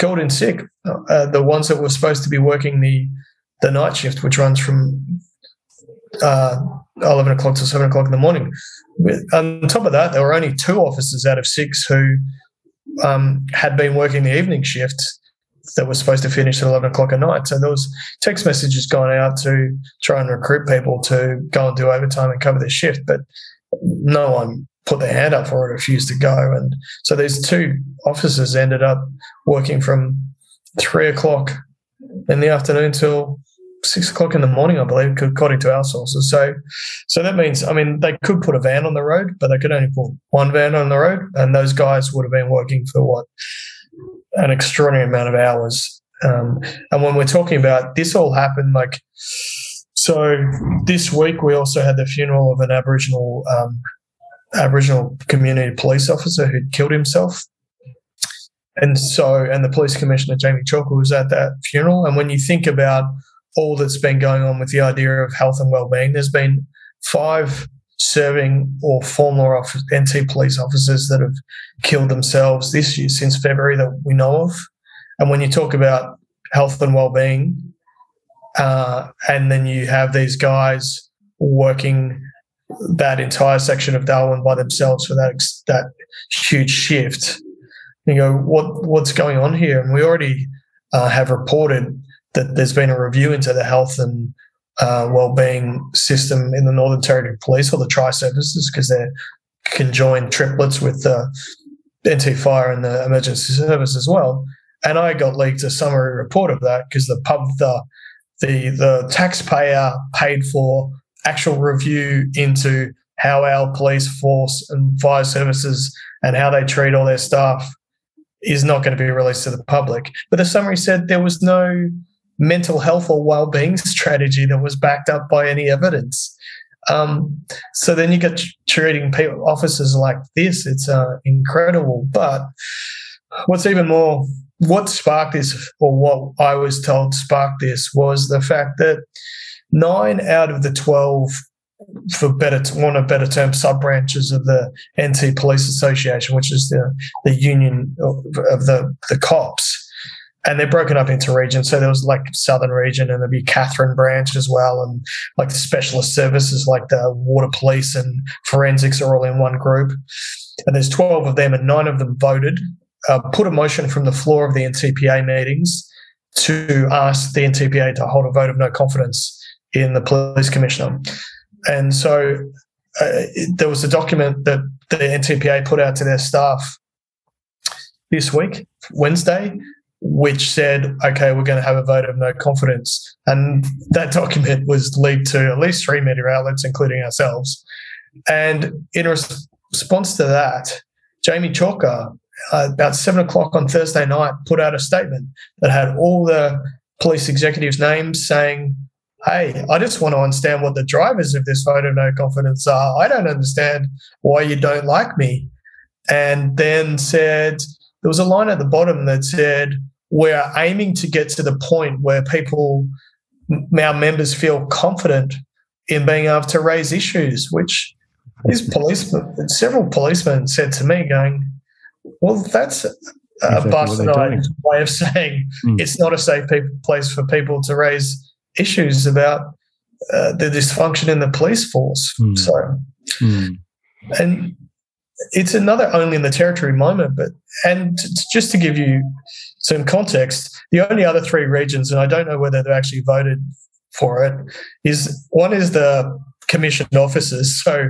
called in sick, uh, the ones that were supposed to be working the the night shift, which runs from uh, eleven o'clock to seven o'clock in the morning. On top of that, there were only two officers out of six who um, had been working the evening shift that was supposed to finish at eleven o'clock at night. So there was text messages going out to try and recruit people to go and do overtime and cover their shift, but no one put their hand up for it, refused to go. And so these two officers ended up working from three o'clock in the afternoon till six o'clock in the morning, I believe, according to our sources. So so that means, I mean, they could put a van on the road, but they could only put one van on the road, and those guys would have been working for what? An extraordinary amount of hours. Um, and when we're talking about this all happened, like, so this week we also had the funeral of an Aboriginal um, Aboriginal community police officer who'd killed himself. And so, and the police commissioner, Jamie Chalker, was at that funeral. And when you think about all that's been going on with the idea of health and wellbeing, there's been five serving or former N T police officers that have killed themselves this year since February that we know of. And when you talk about health and wellbeing, uh, and then you have these guys working that entire section of Darwin by themselves for that that huge shift, you go, what what's going on here? And we already uh, have reported that there's been a review into the health and Uh, well-being system in the Northern Territory Police, or the tri-services, because they're conjoined triplets with the N T Fire and the Emergency Service as well. And I got leaked a summary report of that because the pub, the, the the taxpayer paid for actual review into how our police force and fire services and how they treat all their staff is not going to be released to the public. But the summary said there was no mental health or well-being strategy that was backed up by any evidence. Um, so then you get treating people, officers like this. It's uh, incredible. But what's even more, what sparked this, or what I was told sparked this, was the fact that nine out of the twelve for better, want a better term, sub-branches of the N T Police Association, which is the, the union of, of the, the cops. And they're broken up into regions. So there was like Southern region, and there'd be Catherine branch as well. And like the specialist services, like the water police and forensics are all in one group. And there's twelve of them, and nine of them voted, uh, put a motion from the floor of the N T P A meetings to ask the N T P A to hold a vote of no confidence in the police commissioner. And so uh, there was a document that the N T P A put out to their staff this week, Wednesday, which said, okay, we're going to have a vote of no confidence. And that document was leaked to at least three media outlets, including ourselves. And in res- response to that, Jamie Chalker, uh, about seven o'clock on Thursday night, put out a statement that had all the police executives' names saying, hey, I just want to understand what the drivers of this vote of no confidence are. I don't understand why you don't like me. And then said, there was a line at the bottom that said, we're aiming to get to the point where people, our members, feel confident in being able to raise issues, which these policemen, several policemen said to me, going, well, that's a exactly bastardized way of saying mm. it's not a safe pe- place for people to raise issues about uh, the dysfunction in the police force. Mm. So, mm. and it's another only in the territory moment, but and t- just to give you some context, the only other three regions, and I don't know whether they actually voted for it, is one is the commissioned officers. So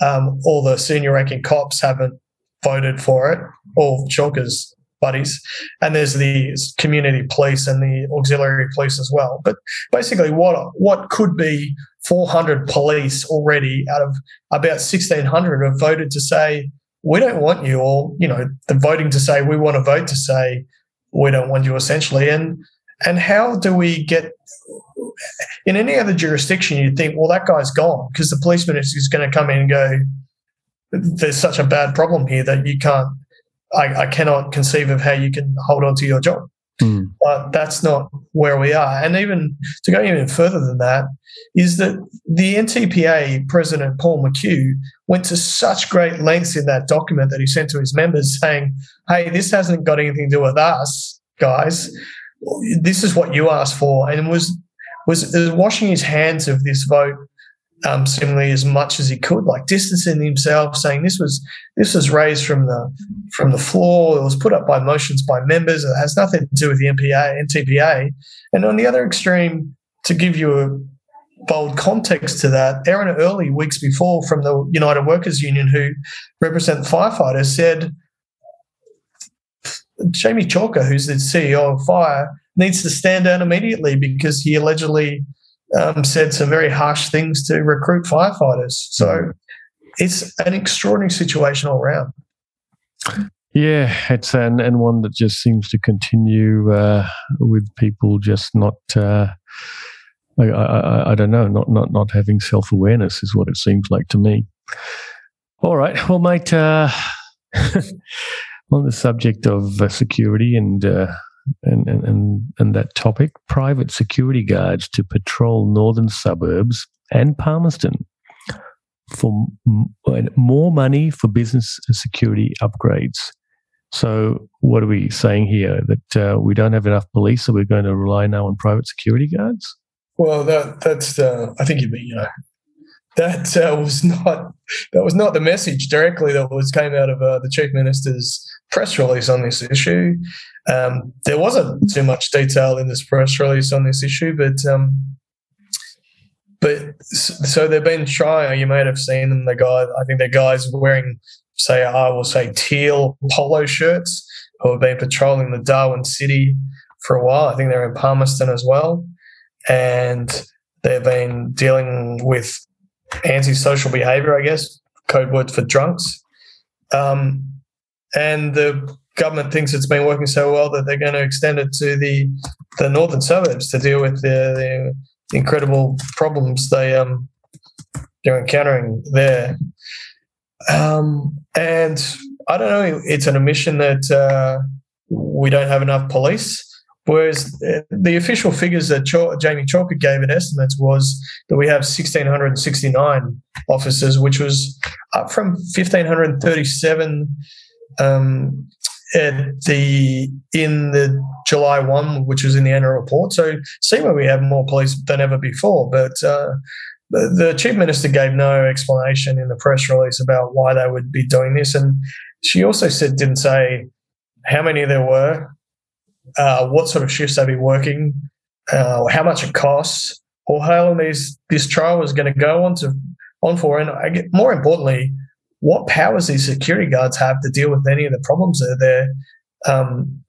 um, all the senior ranking cops haven't voted for it, all Chalker's buddies, and there's the community police and the auxiliary police as well. But basically what what could be four hundred police already out of about sixteen hundred have voted to say, we don't want you, or, you know, the voting to say, we want to vote to say, we don't want you, essentially. And and how do we get, in any other jurisdiction, you'd think, well, that guy's gone, because the policeman is, is going to come in and go, there's such a bad problem here that you can't, I, I cannot conceive of how you can hold on to your job. Mm. But that's not where we are. And even to go even further than that is that the N T P A president, Paul McHugh, went to such great lengths in that document that he sent to his members saying, hey, this hasn't got anything to do with us, guys. This is what you asked for. And was was, was washing his hands of this vote Um, similarly as much as he could, like distancing himself, saying this was this was raised from the from the floor, it was put up by motions by members, it has nothing to do with the N P A, N T P A. And on the other extreme, to give you a bold context to that, Erin Early, weeks before, from the United Workers Union, who represent firefighters, said Jamie Chalker, who's the C E O of Fire, needs to stand down immediately because he allegedly Um, said some very harsh things to recruit firefighters. So it's an extraordinary situation all around. Yeah, it's an and one that just seems to continue uh, with people just not, uh, I, I, I don't know, not not not having self-awareness is what it seems like to me. All right, well, mate, uh, on the subject of uh, security and uh, And, and and that topic, private security guards to patrol northern suburbs and Palmerston for m- more money for business security upgrades. So what are we saying here? That uh, we don't have enough police, so we're going to rely now on private security guards? Well, that that's uh, I think you'd be, you know, that uh, was not that was not the message directly that was came out of uh, the Chief Minister's press release on this issue. Um, there wasn't too much detail in this press release on this issue, but um, but so they've been trying. You may have seen them. The guy, I think, the guys wearing, say, I will say, teal polo shirts, who have been patrolling the Darwin City for a while. I think they're in Palmerston as well, and they've been dealing with antisocial behaviour, I guess, code word for drunks, um, and the government thinks it's been working so well that they're going to extend it to the the northern suburbs to deal with the, the incredible problems they um they're encountering there. Um, and I don't know, it's an admission that uh, we don't have enough police, Whereas the official figures that Ch- Jamie Chalker gave in estimates was that we have one thousand six hundred sixty-nine officers, which was up from one thousand five hundred thirty-seven um, at the in the July first, which was in the annual report. So see where we have more police than ever before. But uh, the, the Chief Minister gave no explanation in the press release about why they would be doing this. And she also said didn't say how many there were, Uh, what sort of shifts they'd be working, uh, how much it costs, or how long these, this trial was going to go on to on for, and I get, more importantly, what powers these security guards have to deal with any of the problems that they're um,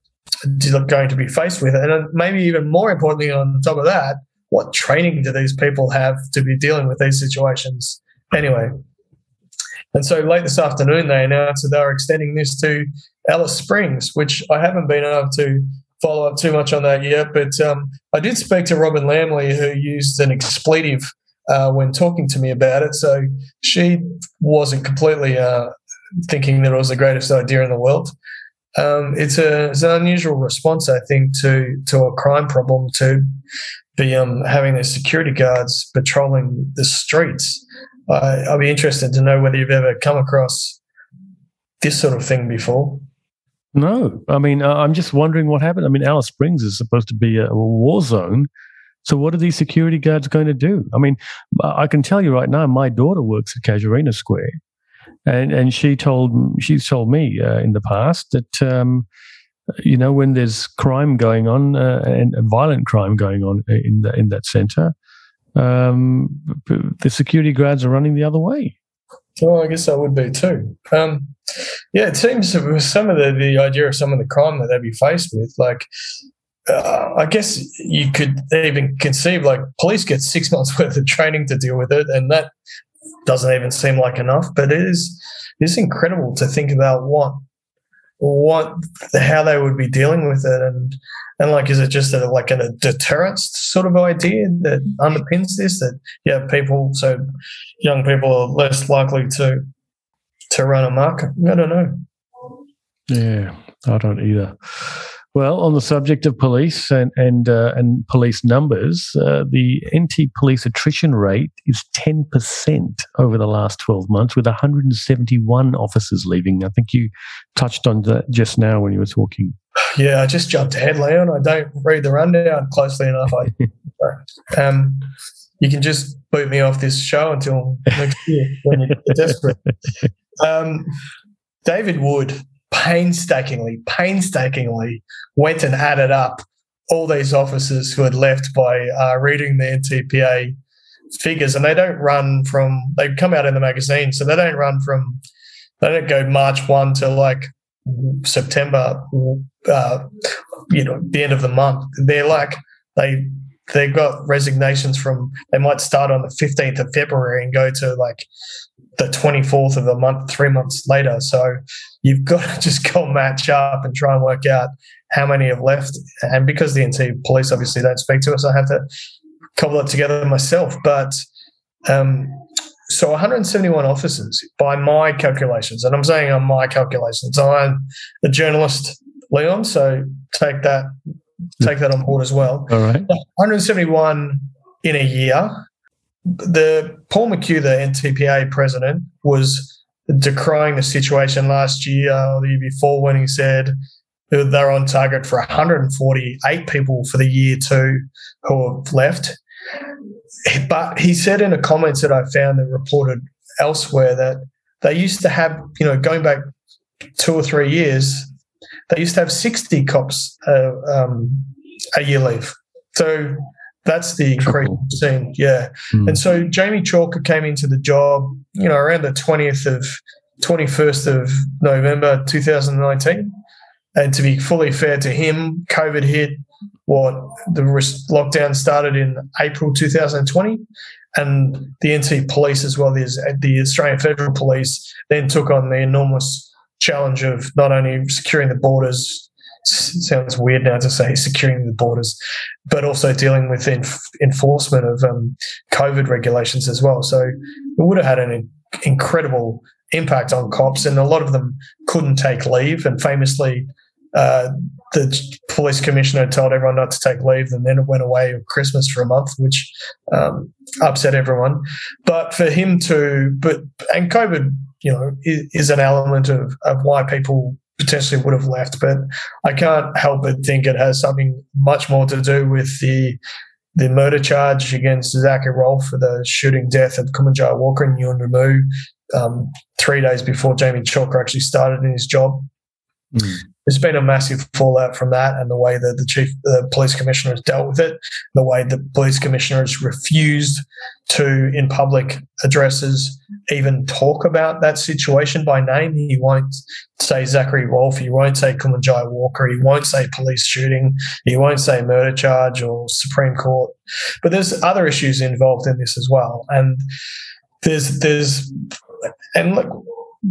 going to be faced with. And maybe even more importantly, on top of that, what training do these people have to be dealing with these situations anyway? And so late this afternoon, they announced that they were extending this to Alice Springs, which I haven't been able to follow up too much on that yet, but um, I did speak to Robin Lamley, who used an expletive uh, when talking to me about it, so she wasn't completely uh, thinking that it was the greatest idea in the world. Um, it's, a, it's an unusual response, I think, to, to a crime problem to be um, having these security guards patrolling the streets. Uh, I'll be interested to know whether you've ever come across this sort of thing before. No, I mean, uh, I'm just wondering what happened. I mean, Alice Springs is supposed to be a, a war zone. So what are these security guards going to do? I mean, I can tell you right now, my daughter works at Casuarina Square, and, and she told she's told me uh, in the past that, um, you know, when there's crime going on uh, and violent crime going on in, the, in that centre, um, the security guards are running the other way. Well, I guess I would be too. Um, yeah, it seems with some of the, the idea of some of the crime that they'd be faced with, like uh, I guess you could even conceive like police get six months worth of training to deal with it, and that doesn't even seem like enough. But it is it's incredible to think about what what how they would be dealing with it, and and like is it just a, like a deterrence sort of idea that underpins this, that you have people so young people are less likely to to run amok? I don't know. Yeah, I don't either. Well, on the subject of police and and uh, and police numbers, uh, the N T police attrition rate is ten percent over the last twelve months, with one hundred seventy-one officers leaving. I think you touched on that just now when you were talking. Yeah, I just jumped ahead, Leon. I don't read the rundown closely enough. I, um, you can just boot me off this show until next year when you're desperate. Um, David Wood painstakingly, painstakingly went and added up all these officers who had left by uh, reading the N T P A figures, and they don't run from – they come out in the magazine, so they don't run from – they don't go March first to like September, uh, you know, the end of the month. They're like – they they've got resignations from – they might start on the fifteenth of February and go to like – the twenty-fourth of the month, three months later. So you've got to just go match up and try and work out how many have left. And because the N T police obviously don't speak to us, I have to cobble it together myself. But um, so one hundred seventy-one officers by my calculations, and I'm saying on my calculations, I'm a journalist, Leon, so take that, take that on board as well. All right. one hundred seventy-one in a year. The Paul McHugh, the N T P A president, was decrying the situation last year or the year before when he said they're on target for one hundred forty-eight people for the year two who have left. But he said in the comments that I found that reported elsewhere that they used to have, you know, going back two or three years, they used to have sixty cops uh, um, a year leave. So that's the increase we've seen, yeah. Mm. And so Jamie Chalker came into the job, you know, around the twentieth of twenty-first of November two thousand nineteen. And to be fully fair to him, COVID hit. What the lockdown started in April two thousand twenty, and the N T Police as well as the Australian Federal Police then took on the enormous challenge of not only securing the borders. Sounds weird now to say securing the borders, but also dealing with enf- enforcement of um, COVID regulations as well. So it would have had an in- incredible impact on cops, and a lot of them couldn't take leave. And famously, uh, the police commissioner told everyone not to take leave, and then it went away at Christmas for a month, which um, upset everyone. But for him to, but and COVID, you know, is, is an element of, of why people potentially would have left. But I can't help but think it has something much more to do with the the murder charge against Zachary Rolfe for the shooting death of Kumanjayi Walker in Yuendamu um, three days before Jamie Chalker actually started in his job. Mm. There's been a massive fallout from that, and the way that the chief, the police commissioner has dealt with it, the way the police commissioner has refused to, in public addresses, even talk about that situation by name. He won't say Zachary Rolfe, he won't say Kumanjayi Walker, he won't say police shooting, he won't say murder charge or Supreme Court. But there's other issues involved in this as well, and there's there's and look.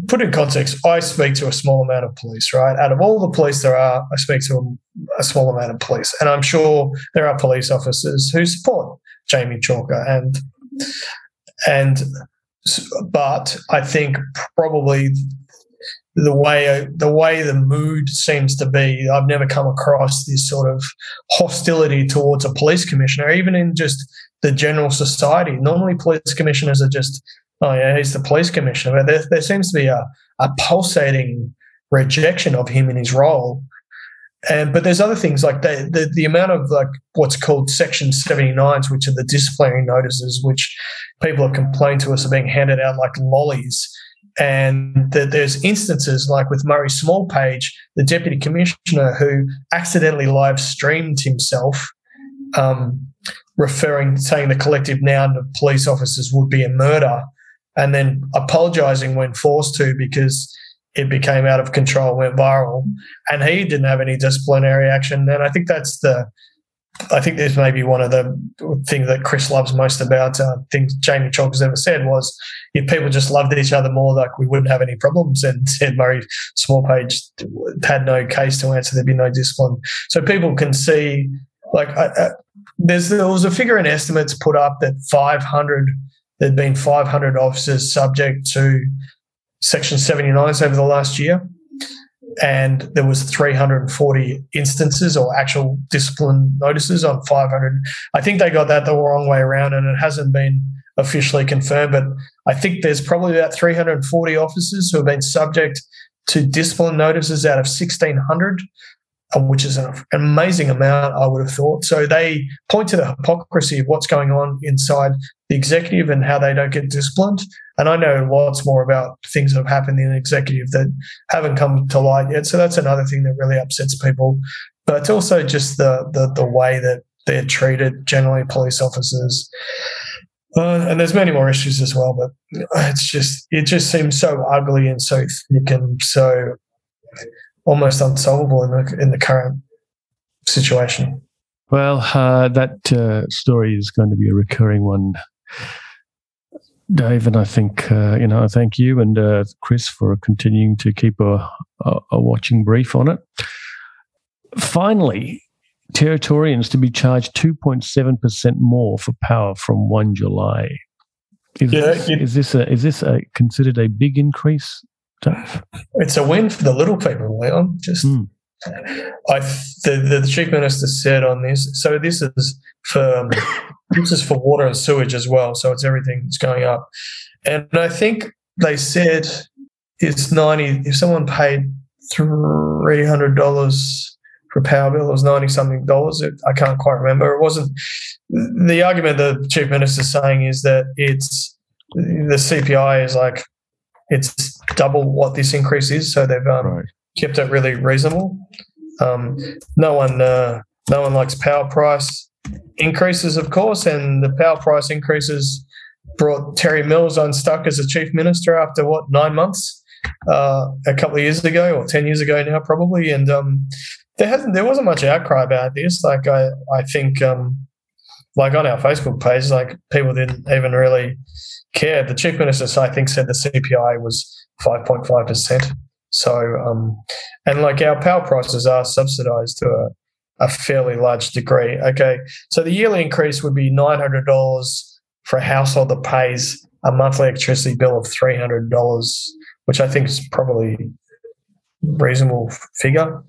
Put in context, I speak to a small amount of police, right? Out of all the police there are, I speak to a, a small amount of police. And I'm sure there are police officers who support Jamie Chalker. And, and but I think probably the way the way the mood seems to be, I've never come across this sort of hostility towards a police commissioner, even in just the general society. Normally police commissioners are just, oh, yeah, he's the police commissioner. But there, there seems to be a, a pulsating rejection of him in his role. And But there's other things like the, the, the amount of like what's called Section seventy-nines, which are the disciplinary notices, which people have complained to us are being handed out like lollies. And that there's instances like with Murray Smallpage, the deputy commissioner, who accidentally live streamed himself, um, referring, saying the collective noun of police officers would be a murder, and then apologising when forced to because it became out of control, went viral, and he didn't have any disciplinary action. And I think that's the, I think this may be one of the things that Chris loves most about uh, things Jamie Chalker's ever said was, if people just loved each other more, like we wouldn't have any problems. And said Murray Smallpage had no case to answer, there'd be no discipline. So people can see, like I, I, there's there was a figure in estimates put up that five hundred. There'd been five hundred officers subject to Section seventy-nines over the last year, and there was three hundred forty instances or actual discipline notices on five hundred. I think they got that the wrong way around, and it hasn't been officially confirmed, but I think there's probably about three hundred forty officers who have been subject to discipline notices out of sixteen hundred, which is an amazing amount, I would have thought. So they point to the hypocrisy of what's going on inside the executive and how they don't get disciplined. And I know lots more about things that have happened in the executive that haven't come to light yet. So that's another thing that really upsets people. But it's also just the the, the way that they're treated, generally, police officers. Uh, and there's many more issues as well, but it's just it just seems so ugly and so thick and so almost unsolvable in the, in the current situation. Well, uh, that uh, story is going to be a recurring one, Dave, and I think, uh, you know, I thank you and uh, Chris for continuing to keep a, a, a watching brief on it. Finally, Territorians to be charged two point seven percent more for power from first of July. Is, yeah, this, it, is this, a, is this a, considered a big increase? It's a win for the little people, Leon. Just, mm. I the, the chief minister said on this. So this is for this is for water and sewage as well. So it's everything that's going up, and I think they said it's ninety. If someone paid three hundred dollars for a power bill, it was ninety something dollars. It, I can't quite remember. It wasn't the argument the chief minister is saying is that it's the C P I is like, it's double what this increase is, so they've um, right. kept it really reasonable. Um, no one, uh, no one likes power price increases, of course, and the power price increases brought Terry Mills unstuck as a chief minister after what nine months, uh, a couple of years ago or ten years ago now, probably. And um, there hasn't, there wasn't much outcry about this. Like I, I think, um, like on our Facebook page, like people didn't even really care. The chief minister, I think, said the C P I was five point five percent. So, um, and like our power prices are subsidised to a, a fairly large degree. Okay, so the yearly increase would be nine hundred dollars for a household that pays a monthly electricity bill of three hundred dollars, which I think is probably a reasonable figure.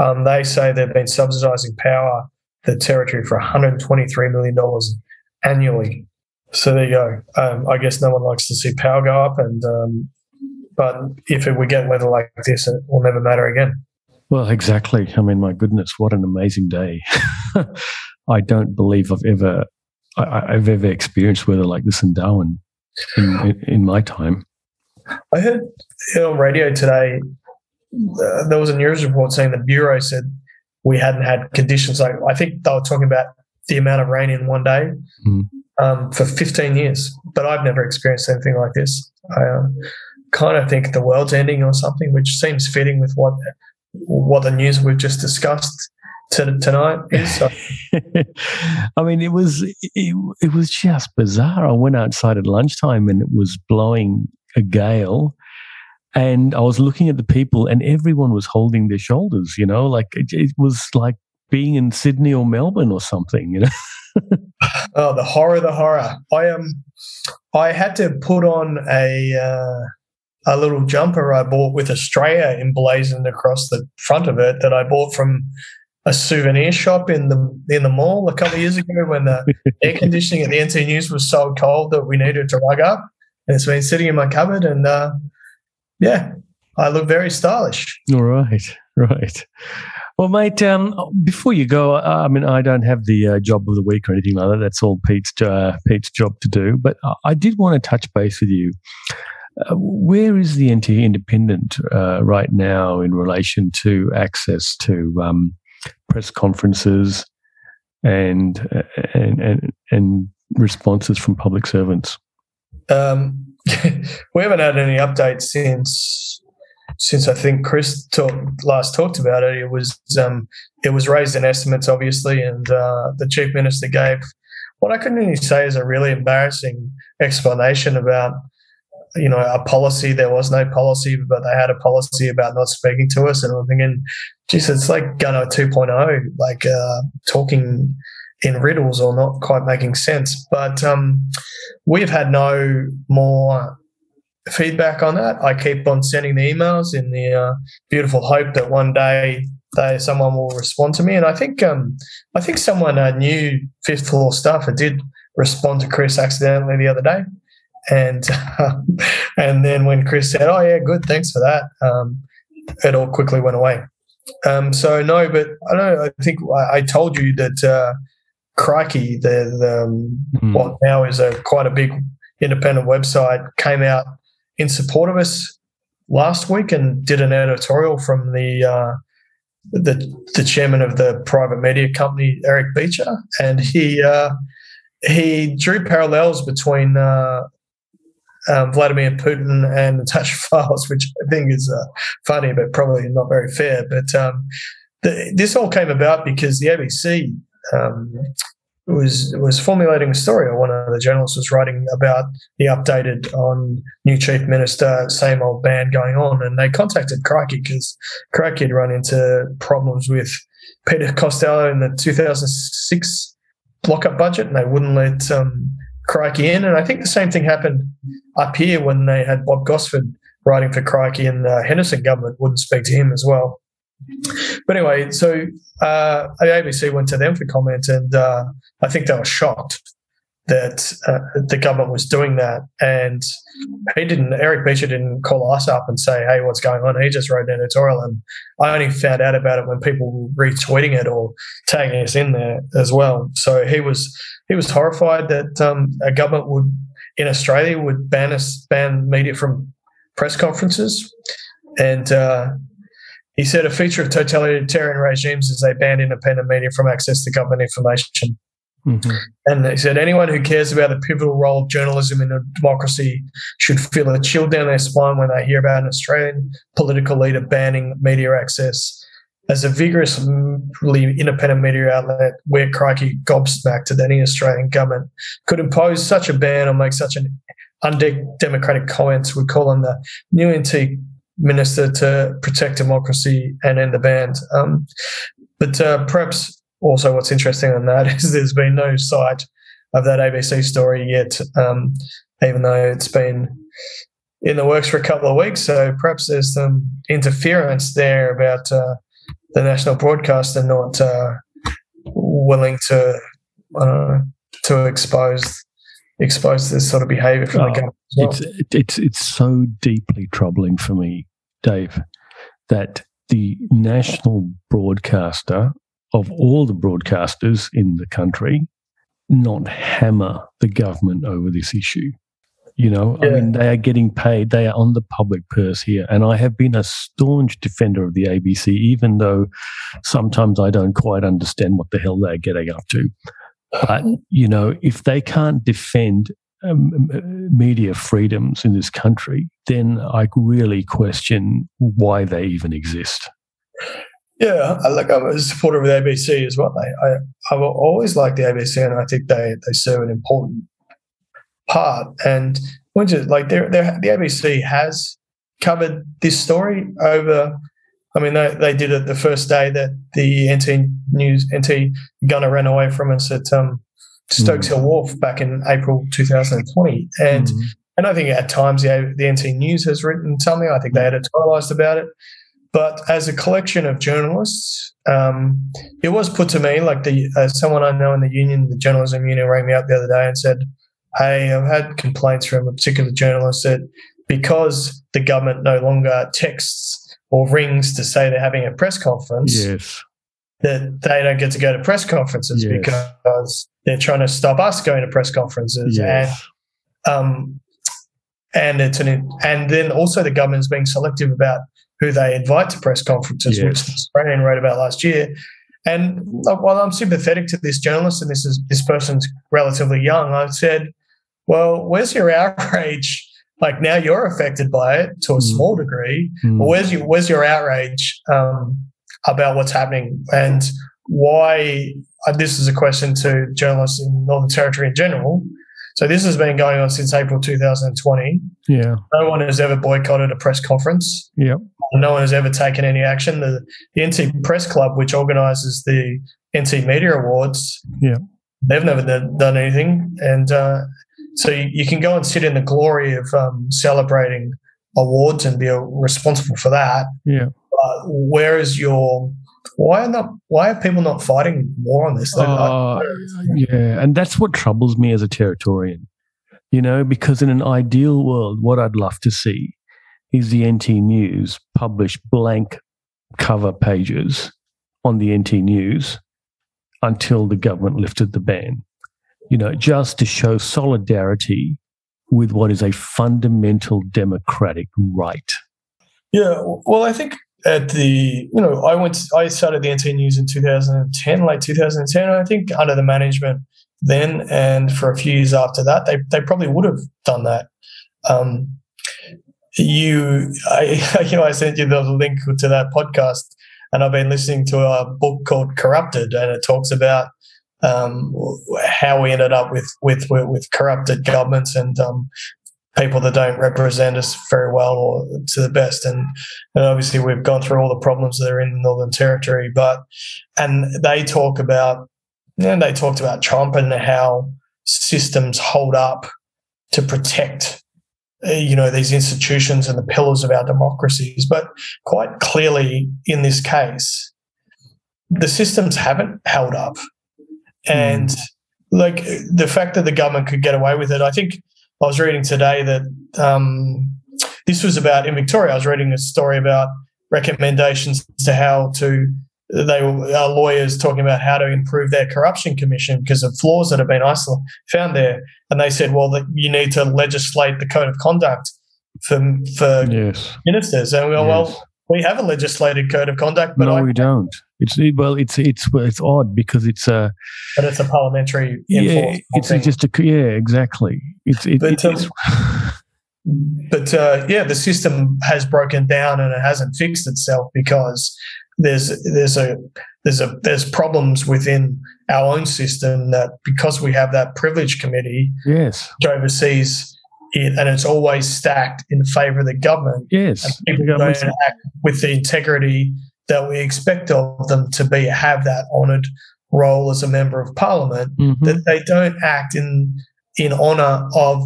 Um, they say they've been subsidising power, the territory, for one hundred twenty-three million dollars annually. So there you go. Um, I guess no one likes to see power go up, and um, but if we get weather like this, it will never matter again. Well, exactly. I mean, my goodness, what an amazing day. I don't believe I've ever I, I've ever experienced weather like this in Darwin in, in, in my time. I heard on radio today, uh, there was a news report saying the Bureau said we hadn't had conditions like, I think they were talking about the amount of rain in one day mm. um, for fifteen years, but I've never experienced anything like this. I um, kind of think the world's ending or something, which seems fitting with what what the news we've just discussed to, tonight is. So. I mean, it was it, it was just bizarre. I went outside at lunchtime and it was blowing a gale, and I was looking at the people, and everyone was holding their shoulders. You know, like it, it was like being in Sydney or Melbourne or something. You know. Oh, the horror! The horror! I um, I had to put on a. Uh, A little jumper I bought with Australia emblazoned across the front of it that I bought from a souvenir shop in the in the mall a couple of years ago when the air conditioning at the N T News was so cold that we needed to rug up. And it's been sitting in my cupboard, and uh, yeah, I look very stylish. All right, right. Well, mate, um, before you go, I, I mean, I don't have the uh, job of the week or anything like that. That's all Pete's uh, Pete's job to do. But I did want to touch base with you. Uh, where is the N T Independent uh, right now in relation to access to um, press conferences and, and and and responses from public servants? Um, we haven't had any updates since since I think Chris talk, last talked about it. It was um, it was raised in estimates, obviously, and uh, the Chief Minister gave what I couldn't really say is a really embarrassing explanation about. You know, a policy, there was no policy, but they had a policy about not speaking to us. And I'm thinking, geez, it's like Gunner two point oh, like uh, talking in riddles or not quite making sense. But um, we've had no more feedback on that. I keep on sending the emails in the uh, beautiful hope that one day they, someone will respond to me. And I think um, I think someone uh, new fifth floor staffer did respond to Chris accidentally the other day. And um, and then when Chris said, "Oh yeah, good, thanks for that," um, it all quickly went away. Um, so no, but I don't know, I think I, I told you that uh, Crikey, the, the um, mm. what now is a quite a big independent website, came out in support of us last week and did an editorial from the uh, the the chairman of the private media company, Eric Beecher, and he uh, he drew parallels between. Uh, Um, Vladimir Putin and Natasha Files, which I think is uh, funny but probably not very fair. But um, the, this all came about because the A B C um, was was formulating a story, or one of the journalists was writing about the updated on new chief minister, same old band going on, and they contacted Crikey because Crikey had run into problems with Peter Costello in the two thousand six lockup budget, and they wouldn't let um, Crikey in. And I think the same thing happened up here when they had Bob Gosford writing for Crikey, and the Henderson government wouldn't speak to him as well. But anyway, so uh, the A B C went to them for comment, and uh, I think they were shocked that uh, the government was doing that. And he didn't, Eric Beecher didn't call us up and say, "Hey, what's going on?" He just wrote an editorial, and I only found out about it when people were retweeting it or tagging us in there as well. So he was he was horrified that um, a government would in Australia would ban us, ban media from press conferences. And uh, he said a feature of totalitarian regimes is they ban independent media from access to government information. Mm-hmm. And he said anyone who cares about the pivotal role of journalism in a democracy should feel a chill down their spine when they hear about an Australian political leader banning media access. As a vigorously independent media outlet, we're Crikey gobsmacked that any Australian government could impose such a ban or make such an undemocratic comments. We call on the new N T minister to protect democracy and end the ban. Um, but uh, perhaps also what's interesting on that is there's been no sight of that A B C story yet, um, even though it's been in the works for a couple of weeks. So perhaps there's some interference there about uh, the national broadcaster not uh, willing to, I don't know, to expose expose this sort of behaviour from oh, the government. Well. It's it's it's so deeply troubling for me, Dave, that the national broadcaster of all the broadcasters in the country not hammer the government over this issue. You know, yeah. I mean, they are getting paid. They are on the public purse here. And I have been a staunch defender of the A B C, even though sometimes I don't quite understand what the hell they're getting up to. But, you know, if they can't defend um, media freedoms in this country, then I really question why they even exist. Yeah, look, I'm a supporter of the A B C as well. I, I've always liked the A B C, and I think they, they serve an important part. And which is, like, they're, they're, the A B C has covered this story over. I mean, they, they did it the first day that the N T News N T gunner ran away from us at um, Stokes Hill Wharf back in April twenty twenty, and mm-hmm. and I think at times the, the N T News has written something. I think they editorialised about it, but as a collection of journalists, um, it was put to me like the uh, someone I know in the union, the journalism union, rang me up the other day and said, "Hey, I've had complaints from a particular journalist that because the government no longer texts or rings to say they're having a press conference, yes. that they don't get to go to press conferences yes. because they're trying to stop us going to press conferences." Yes. And um, and it's an and then also the government's being selective about who they invite to press conferences, yes. which the Australian wrote about last year. And while I'm sympathetic to this journalist, and this is this person's relatively young, I said, "Well, where's your outrage? Like, now you're affected by it to a small degree. Mm. But where's your where's your outrage um, about what's happening and why?" Uh, this is a question to journalists in Northern Territory in general. So this has been going on since April twenty twenty. Yeah, no one has ever boycotted a press conference. Yeah, no one has ever taken any action. The, the N T Press Club, which organises the N T Media Awards, yeah, they've never d- done anything. And uh, So you, you can go and sit in the glory of um, celebrating awards and be a, responsible for that. Yeah. Uh, where is your why are not why are people not fighting more on this? Uh, yeah, and that's what troubles me as a Territorian. You know, because in an ideal world, what I'd love to see is the N T News publish blank cover pages on the N T News until the government lifted the ban. You know, just to show solidarity with what is a fundamental democratic right. Yeah, well, I think at the, you know, I went, I started the N T News in two thousand ten, late two thousand ten, and I think under the management then and for a few years after that, they they probably would have done that. Um, you, I, you know, I sent you the link to that podcast, and I've been listening to a book called Corrupted, and it talks about Um, how we ended up with with with corrupted governments and um, people that don't represent us very well or to the best, and, and obviously we've gone through all the problems that are in the Northern Territory. But and they talk about and they talked about Trump and how systems hold up to protect you know these institutions and the pillars of our democracies. But quite clearly, in this case, the systems haven't held up. And, like, the fact that the government could get away with it, I think I was reading today that um, this was about, in Victoria, I was reading a story about recommendations to how to, they were our lawyers talking about how to improve their corruption commission because of flaws that have been isolated, found there. And they said, well, you need to legislate the code of conduct for, for yes. ministers. And we go, yes. well, we have a legislated code of conduct. But no, I- we don't. It's well, it's it's it's odd because it's a. But it's a parliamentary. Yeah, it's thing. just a yeah, exactly. It's it, but, it um, is. but uh, yeah, the system has broken down and it hasn't fixed itself because there's there's a there's a there's problems within our own system that because we have that privilege committee, yes, which oversees it, and it's always stacked in favour of the government. Yes, and people don't act with the integrity that we expect of them to be have that honoured role as a member of parliament, mm-hmm. that they don't act in in honour of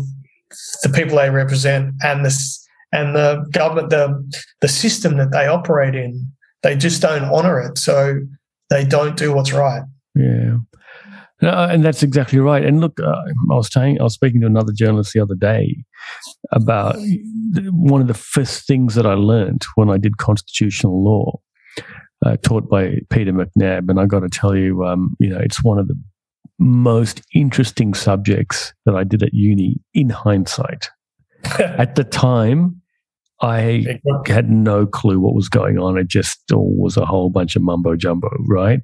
the people they represent and the and the government the the system that they operate in they just don't honour it. So they don't do what's right. Yeah. No, and that's exactly right. And look, uh, I was saying, I was speaking to another journalist the other day about one of the first things that I learned when I did constitutional law, uh, taught by Peter McNab. And I got to tell you, um, you know, it's one of the most interesting subjects that I did at uni. In hindsight, at the time, I had no clue what was going on. It just all was a whole bunch of mumbo jumbo, right?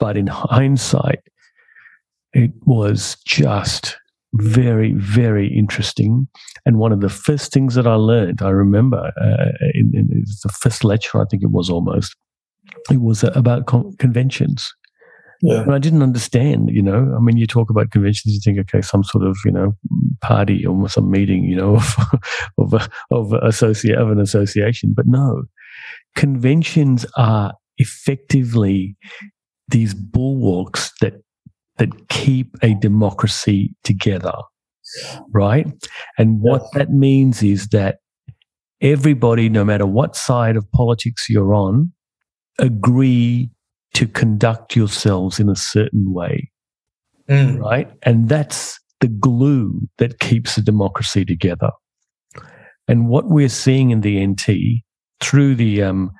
But in hindsight, it was just very, very interesting. And one of the first things that I learned, I remember, uh, in, in it was the first lecture, I think it was almost, it was about con- conventions. Yeah. And I didn't understand, you know, I mean, you talk about conventions, you think, okay, some sort of, you know, party or some meeting, you know, of of, a, of, a associ- of an association. But no, conventions are effectively these bulwarks that that keep a democracy together, right? And what that means is that everybody, no matter what side of politics you're on, agree to conduct yourselves in a certain way, mm. right? And that's the glue that keeps a democracy together. And what we're seeing in the N T through the um,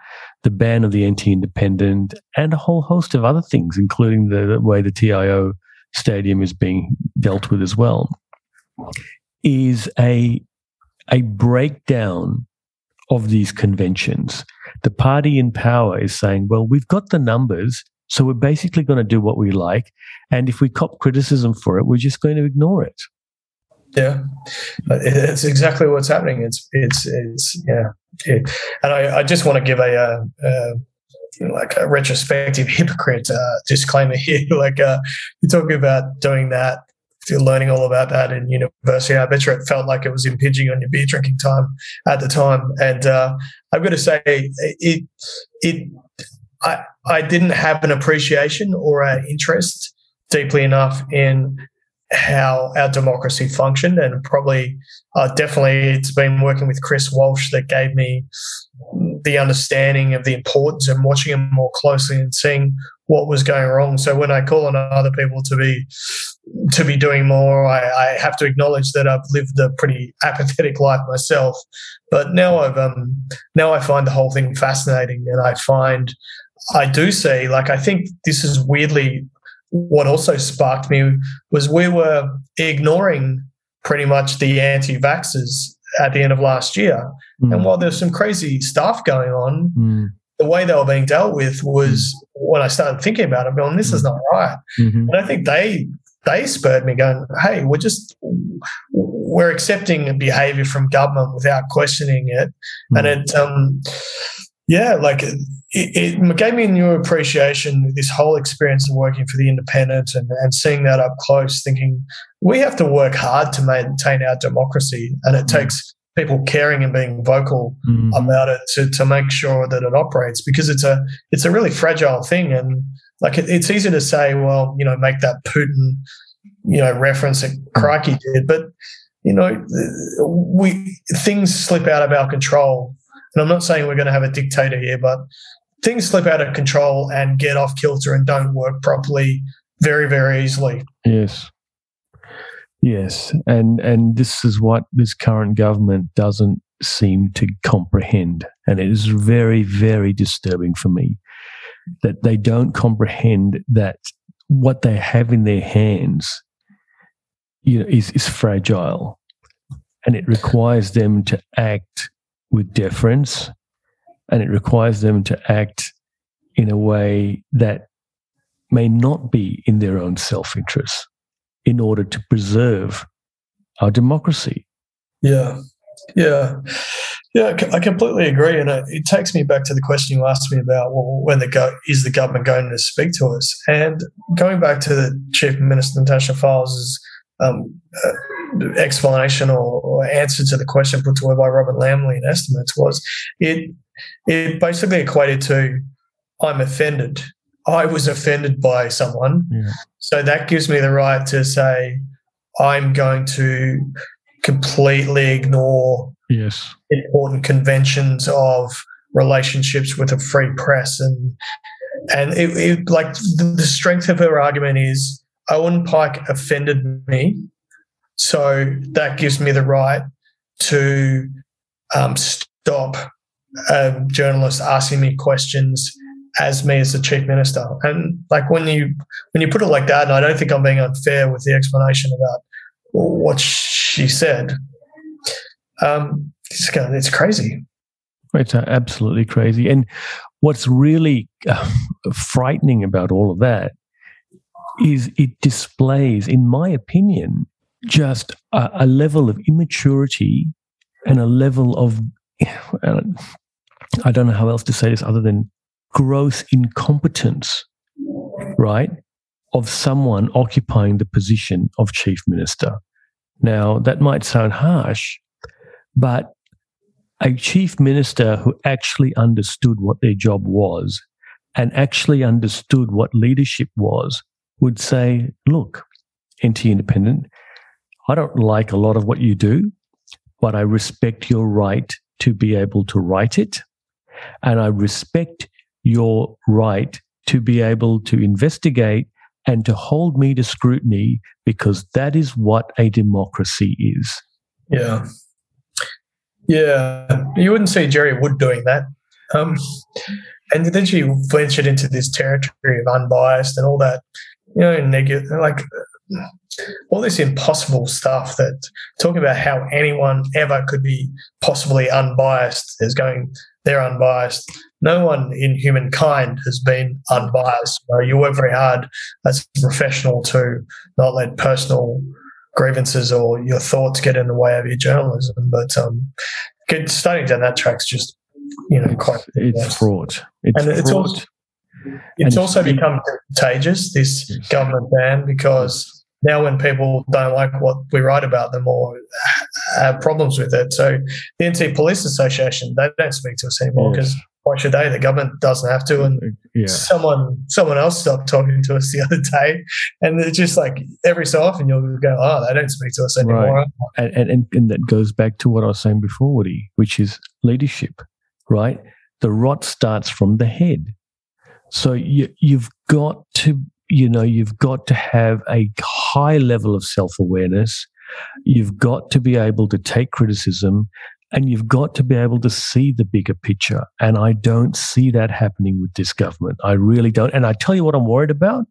the ban of the N T Independent and a whole host of other things, including the, the way the T I O Stadium is being dealt with as well, is a a breakdown of these conventions. The party in power is saying, well, we've got the numbers, so we're basically going to do what we like, and if we cop criticism for it, we're just going to ignore it. Yeah, it's exactly what's happening. It's, it's, it's, yeah. yeah. And I, I just want to give a, a, a like a retrospective hypocrite uh, disclaimer here. Like, uh, you're talking about doing that, you're learning all about that in university. I bet you it felt like it was impinging on your beer drinking time at the time. And uh, I've got to say, it, it, I, I didn't have an appreciation or an interest deeply enough in how our democracy functioned, and probably uh, definitely it's been working with Chris Walsh that gave me the understanding of the importance and watching him more closely and seeing what was going wrong. So when I call on other people to be to be doing more, I, I have to acknowledge that I've lived a pretty apathetic life myself. But now I've um, now I find the whole thing fascinating, and I find I do see, like, I think this is weirdly what also sparked me was we were ignoring pretty much the anti-vaxxers at the end of last year. Mm. And while there's some crazy stuff going on, mm. the way they were being dealt with was, when I started thinking about it, going, this is not right. Mm-hmm. And I think they they spurred me going, hey, we're just, we're accepting behaviour from government without questioning it. Mm. And it, um, yeah, like it, it gave me a new appreciation, this whole experience of working for the Independent and, and seeing that up close, thinking we have to work hard to maintain our democracy, and it mm. takes people caring and being vocal mm. about it to, to make sure that it operates, because it's a it's a really fragile thing. And like it, it's easy to say, well, you know, make that Putin, you know, reference that Crikey did, but, you know, we things slip out of our control. And I'm not saying we're going to have a dictator here, but things slip out of control and get off kilter and don't work properly very, very easily. Yes. Yes. And and this is what this current government doesn't seem to comprehend. And it is very, very disturbing for me that they don't comprehend that what they have in their hands, you know, is, is fragile, and it requires them to act with deference, and it requires them to act in a way that may not be in their own self-interest in order to preserve our democracy. Yeah, yeah, yeah, I completely agree. And it takes me back to the question you asked me about, well, when the go- is the government going to speak to us? And going back to the Chief Minister Natasha Files's Um, uh, explanation or, or answer to the question put to her by Robert Lamley in Estimates was it it basically equated to, I'm offended. I was offended by someone. Yeah. So that gives me the right to say I'm going to completely ignore yes. important conventions of relationships with a free press. And and it, it like the, the strength of her argument is Owen Pike offended me, so that gives me the right to um, stop a journalist asking me questions as me as the Chief Minister. And like when you when you put it like that, and I don't think I'm being unfair with the explanation about what she said, um, it's, it's crazy. It's absolutely crazy. And what's really uh, frightening about all of that is it displays, in my opinion, just a, a level of immaturity and a level of, uh, I don't know how else to say this other than gross incompetence, right, of someone occupying the position of Chief Minister. Now, that might sound harsh, but a Chief Minister who actually understood what their job was and actually understood what leadership was would say, look, N T Independent, I don't like a lot of what you do, but I respect your right to be able to write it, and I respect your right to be able to investigate and to hold me to scrutiny, because that is what a democracy is. Yeah. Yeah. You wouldn't see Jerry Wood doing that. Um, and then she ventured into this territory of unbiased and all that, you know, negative, like all this impossible stuff, that talking about how anyone ever could be possibly unbiased is going, they're unbiased. No one in humankind has been unbiased. You work very hard as a professional to not let personal grievances or your thoughts get in the way of your journalism. But um, starting down that track's just, you know, it's, quite... It's fraught. It's and it's fraught. Also, it's and also it's become contagious, this yes. government ban, because now when people don't like what we write about them or have problems with it, so the N T Police Association, they don't speak to us anymore because... Yes. Why should they? The government doesn't have to. And yeah. someone someone else stopped talking to us the other day. And it's just like every so often you'll go, oh, they don't speak to us anymore. Right. And, and, and that goes back to what I was saying before, Woody, which is leadership, right? The rot starts from the head. So you, you've got to, you know, you've got to have a high level of self-awareness. You've got to be able to take criticism. And you've got to be able to see the bigger picture. And I don't see that happening with this government. I really don't. And I tell you what I'm worried about.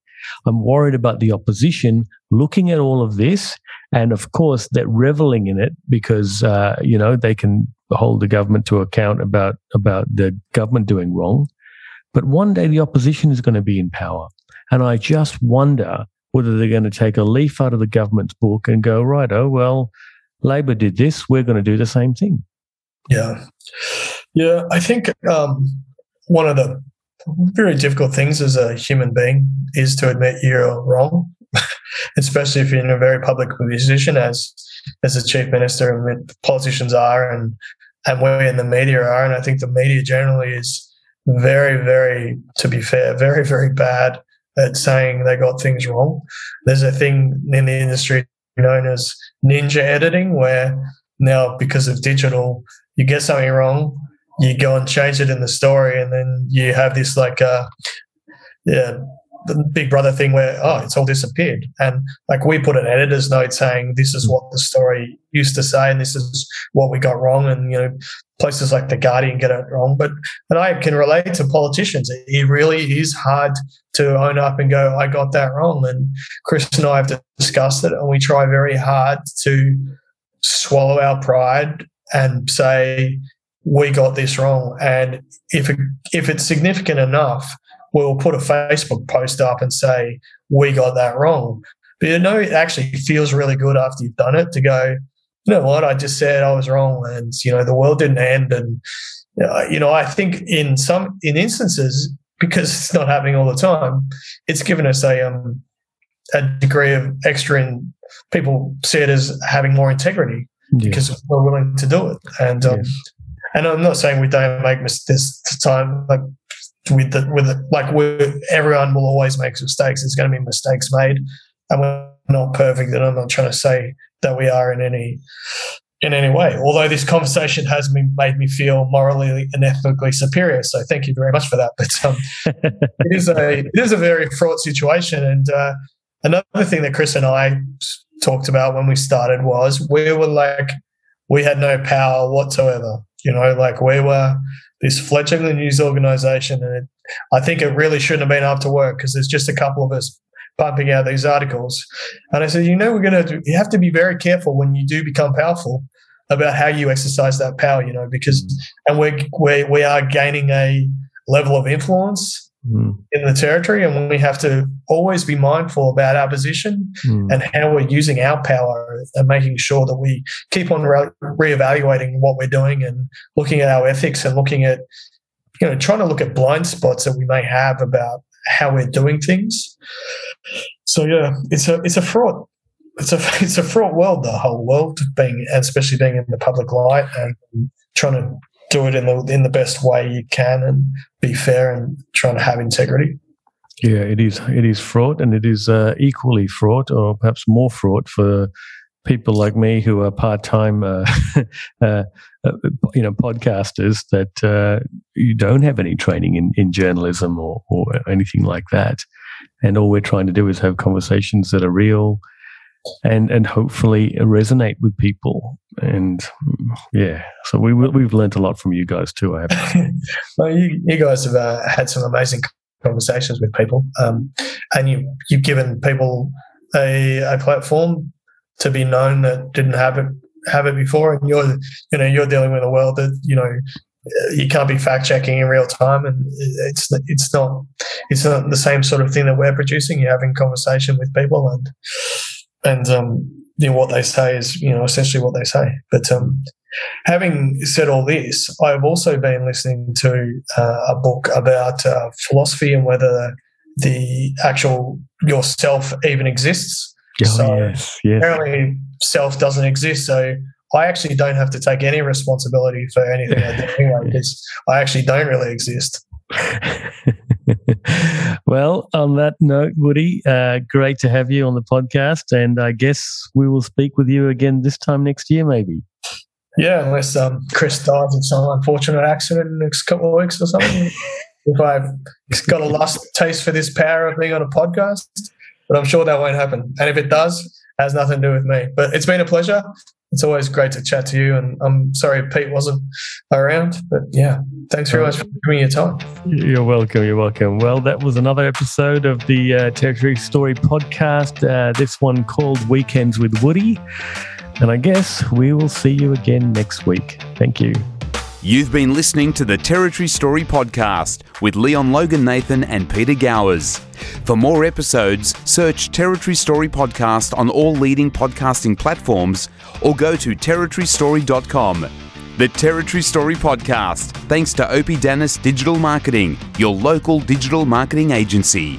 I'm worried about the opposition looking at all of this. And, of course, they're reveling in it because, uh, you know, they can hold the government to account about, about the government doing wrong. But one day the opposition is going to be in power. And I just wonder whether they're going to take a leaf out of the government's book and go, right, oh, well, Labor did this, we're going to do the same thing. Yeah. Yeah, I think um, one of the very difficult things as a human being is to admit you're wrong, especially if you're in a very public position as as the Chief Minister and politicians are, and, and we in the media are. And I think the media generally is very, very, to be fair, very, very bad at saying they got things wrong. There's a thing in the industry known as ninja editing, where now because of digital, you get something wrong, you go and change it in the story, and then you have this like uh, yeah, the Big Brother thing where, oh, it's all disappeared. And like we put an editor's note saying this is what the story used to say and this is what we got wrong, and, you know, places like The Guardian get it wrong. But and I can relate to politicians. It really is hard to own up and go, I got that wrong. And Chris and I have discussed it, and we try very hard to swallow our pride and say we got this wrong. And if it, if it's significant enough, we'll put a Facebook post up and say we got that wrong. But, you know, it actually feels really good after you've done it to go, you know what, I just said I was wrong, and, you know, the world didn't end. And, you know, I think in some in instances, because it's not happening all the time, it's given us a um, a degree of extra, in people see it as having more integrity yes. because we're willing to do it. And um, yes. and I'm not saying we don't make mistakes this time, like with the, with the, like we're, everyone will always make mistakes. There's going to be mistakes made, and we're not perfect. And I'm not trying to say that we are in any in any way, although this conversation has made me feel morally and ethically superior. So thank you very much for that. But um, it is a it is a very fraught situation. And uh, another thing that Chris and I talked about when we started was we were like, we had no power whatsoever. You know, like we were this fledgling news organisation, and it, I think it really shouldn't have been up to work because there's just a couple of us pumping out these articles. And I said, you know, we're going to you have to be very careful when you do become powerful about how you exercise that power. You know, because and we we we are gaining a level of influence mm. in the territory, and we have to always be mindful about our position mm. and how we're using our power and making sure that we keep on re- reevaluating what we're doing and looking at our ethics and looking at, you know, trying to look at blind spots that we may have about how we're doing things. So yeah, it's a it's a fraught it's a it's a fraught world, the whole world, being and especially being in the public light and trying to do it in the in the best way you can and be fair and trying to have integrity. Yeah, it is it is fraught, and it is uh, equally fraught, or perhaps more fraught, for people like me who are part-time, uh, uh, you know, podcasters that uh, you don't have any training in, in journalism or, or anything like that, and all we're trying to do is have conversations that are real, and and hopefully resonate with people. And yeah, so we we've learned a lot from you guys too. I have. Well, you, you guys have uh, had some amazing conversations with people, um, and you you've given people a a platform to be known that didn't have it have it before, and you're you know you're dealing with a world that you know you can't be fact checking in real time, and it's it's not it's not the same sort of thing that we're producing. You're having conversation with people, and and um, you know, what they say is you know essentially what they say. But um, having said all this, I've also been listening to uh, a book about uh, philosophy and whether the actual yourself even exists. Oh, so yes, yes. Apparently self doesn't exist, so I actually don't have to take any responsibility for anything I do anyway, because I actually don't really exist. Well, on that note, Woody, uh, great to have you on the podcast, and I guess we will speak with you again this time next year maybe. Yeah, unless um, Chris dies in some unfortunate accident in the next couple of weeks or something. If I've got a last taste for this power of being on a podcast. But I'm sure that won't happen. And if it does, it has nothing to do with me. But it's been a pleasure. It's always great to chat to you. And I'm sorry Pete wasn't around. But yeah, thanks very much for giving me your time. You're welcome. You're welcome. Well, that was another episode of the uh, Territory Story podcast. Uh, this one called Weekends with Woody. And I guess we will see you again next week. Thank you. You've been listening to the Territory Story podcast with Leon Logan Nathan and Peter Gowers. For more episodes, search Territory Story podcast on all leading podcasting platforms or go to territory story dot com. The Territory Story podcast, thanks to Opie Dennis Digital Marketing, your local digital marketing agency.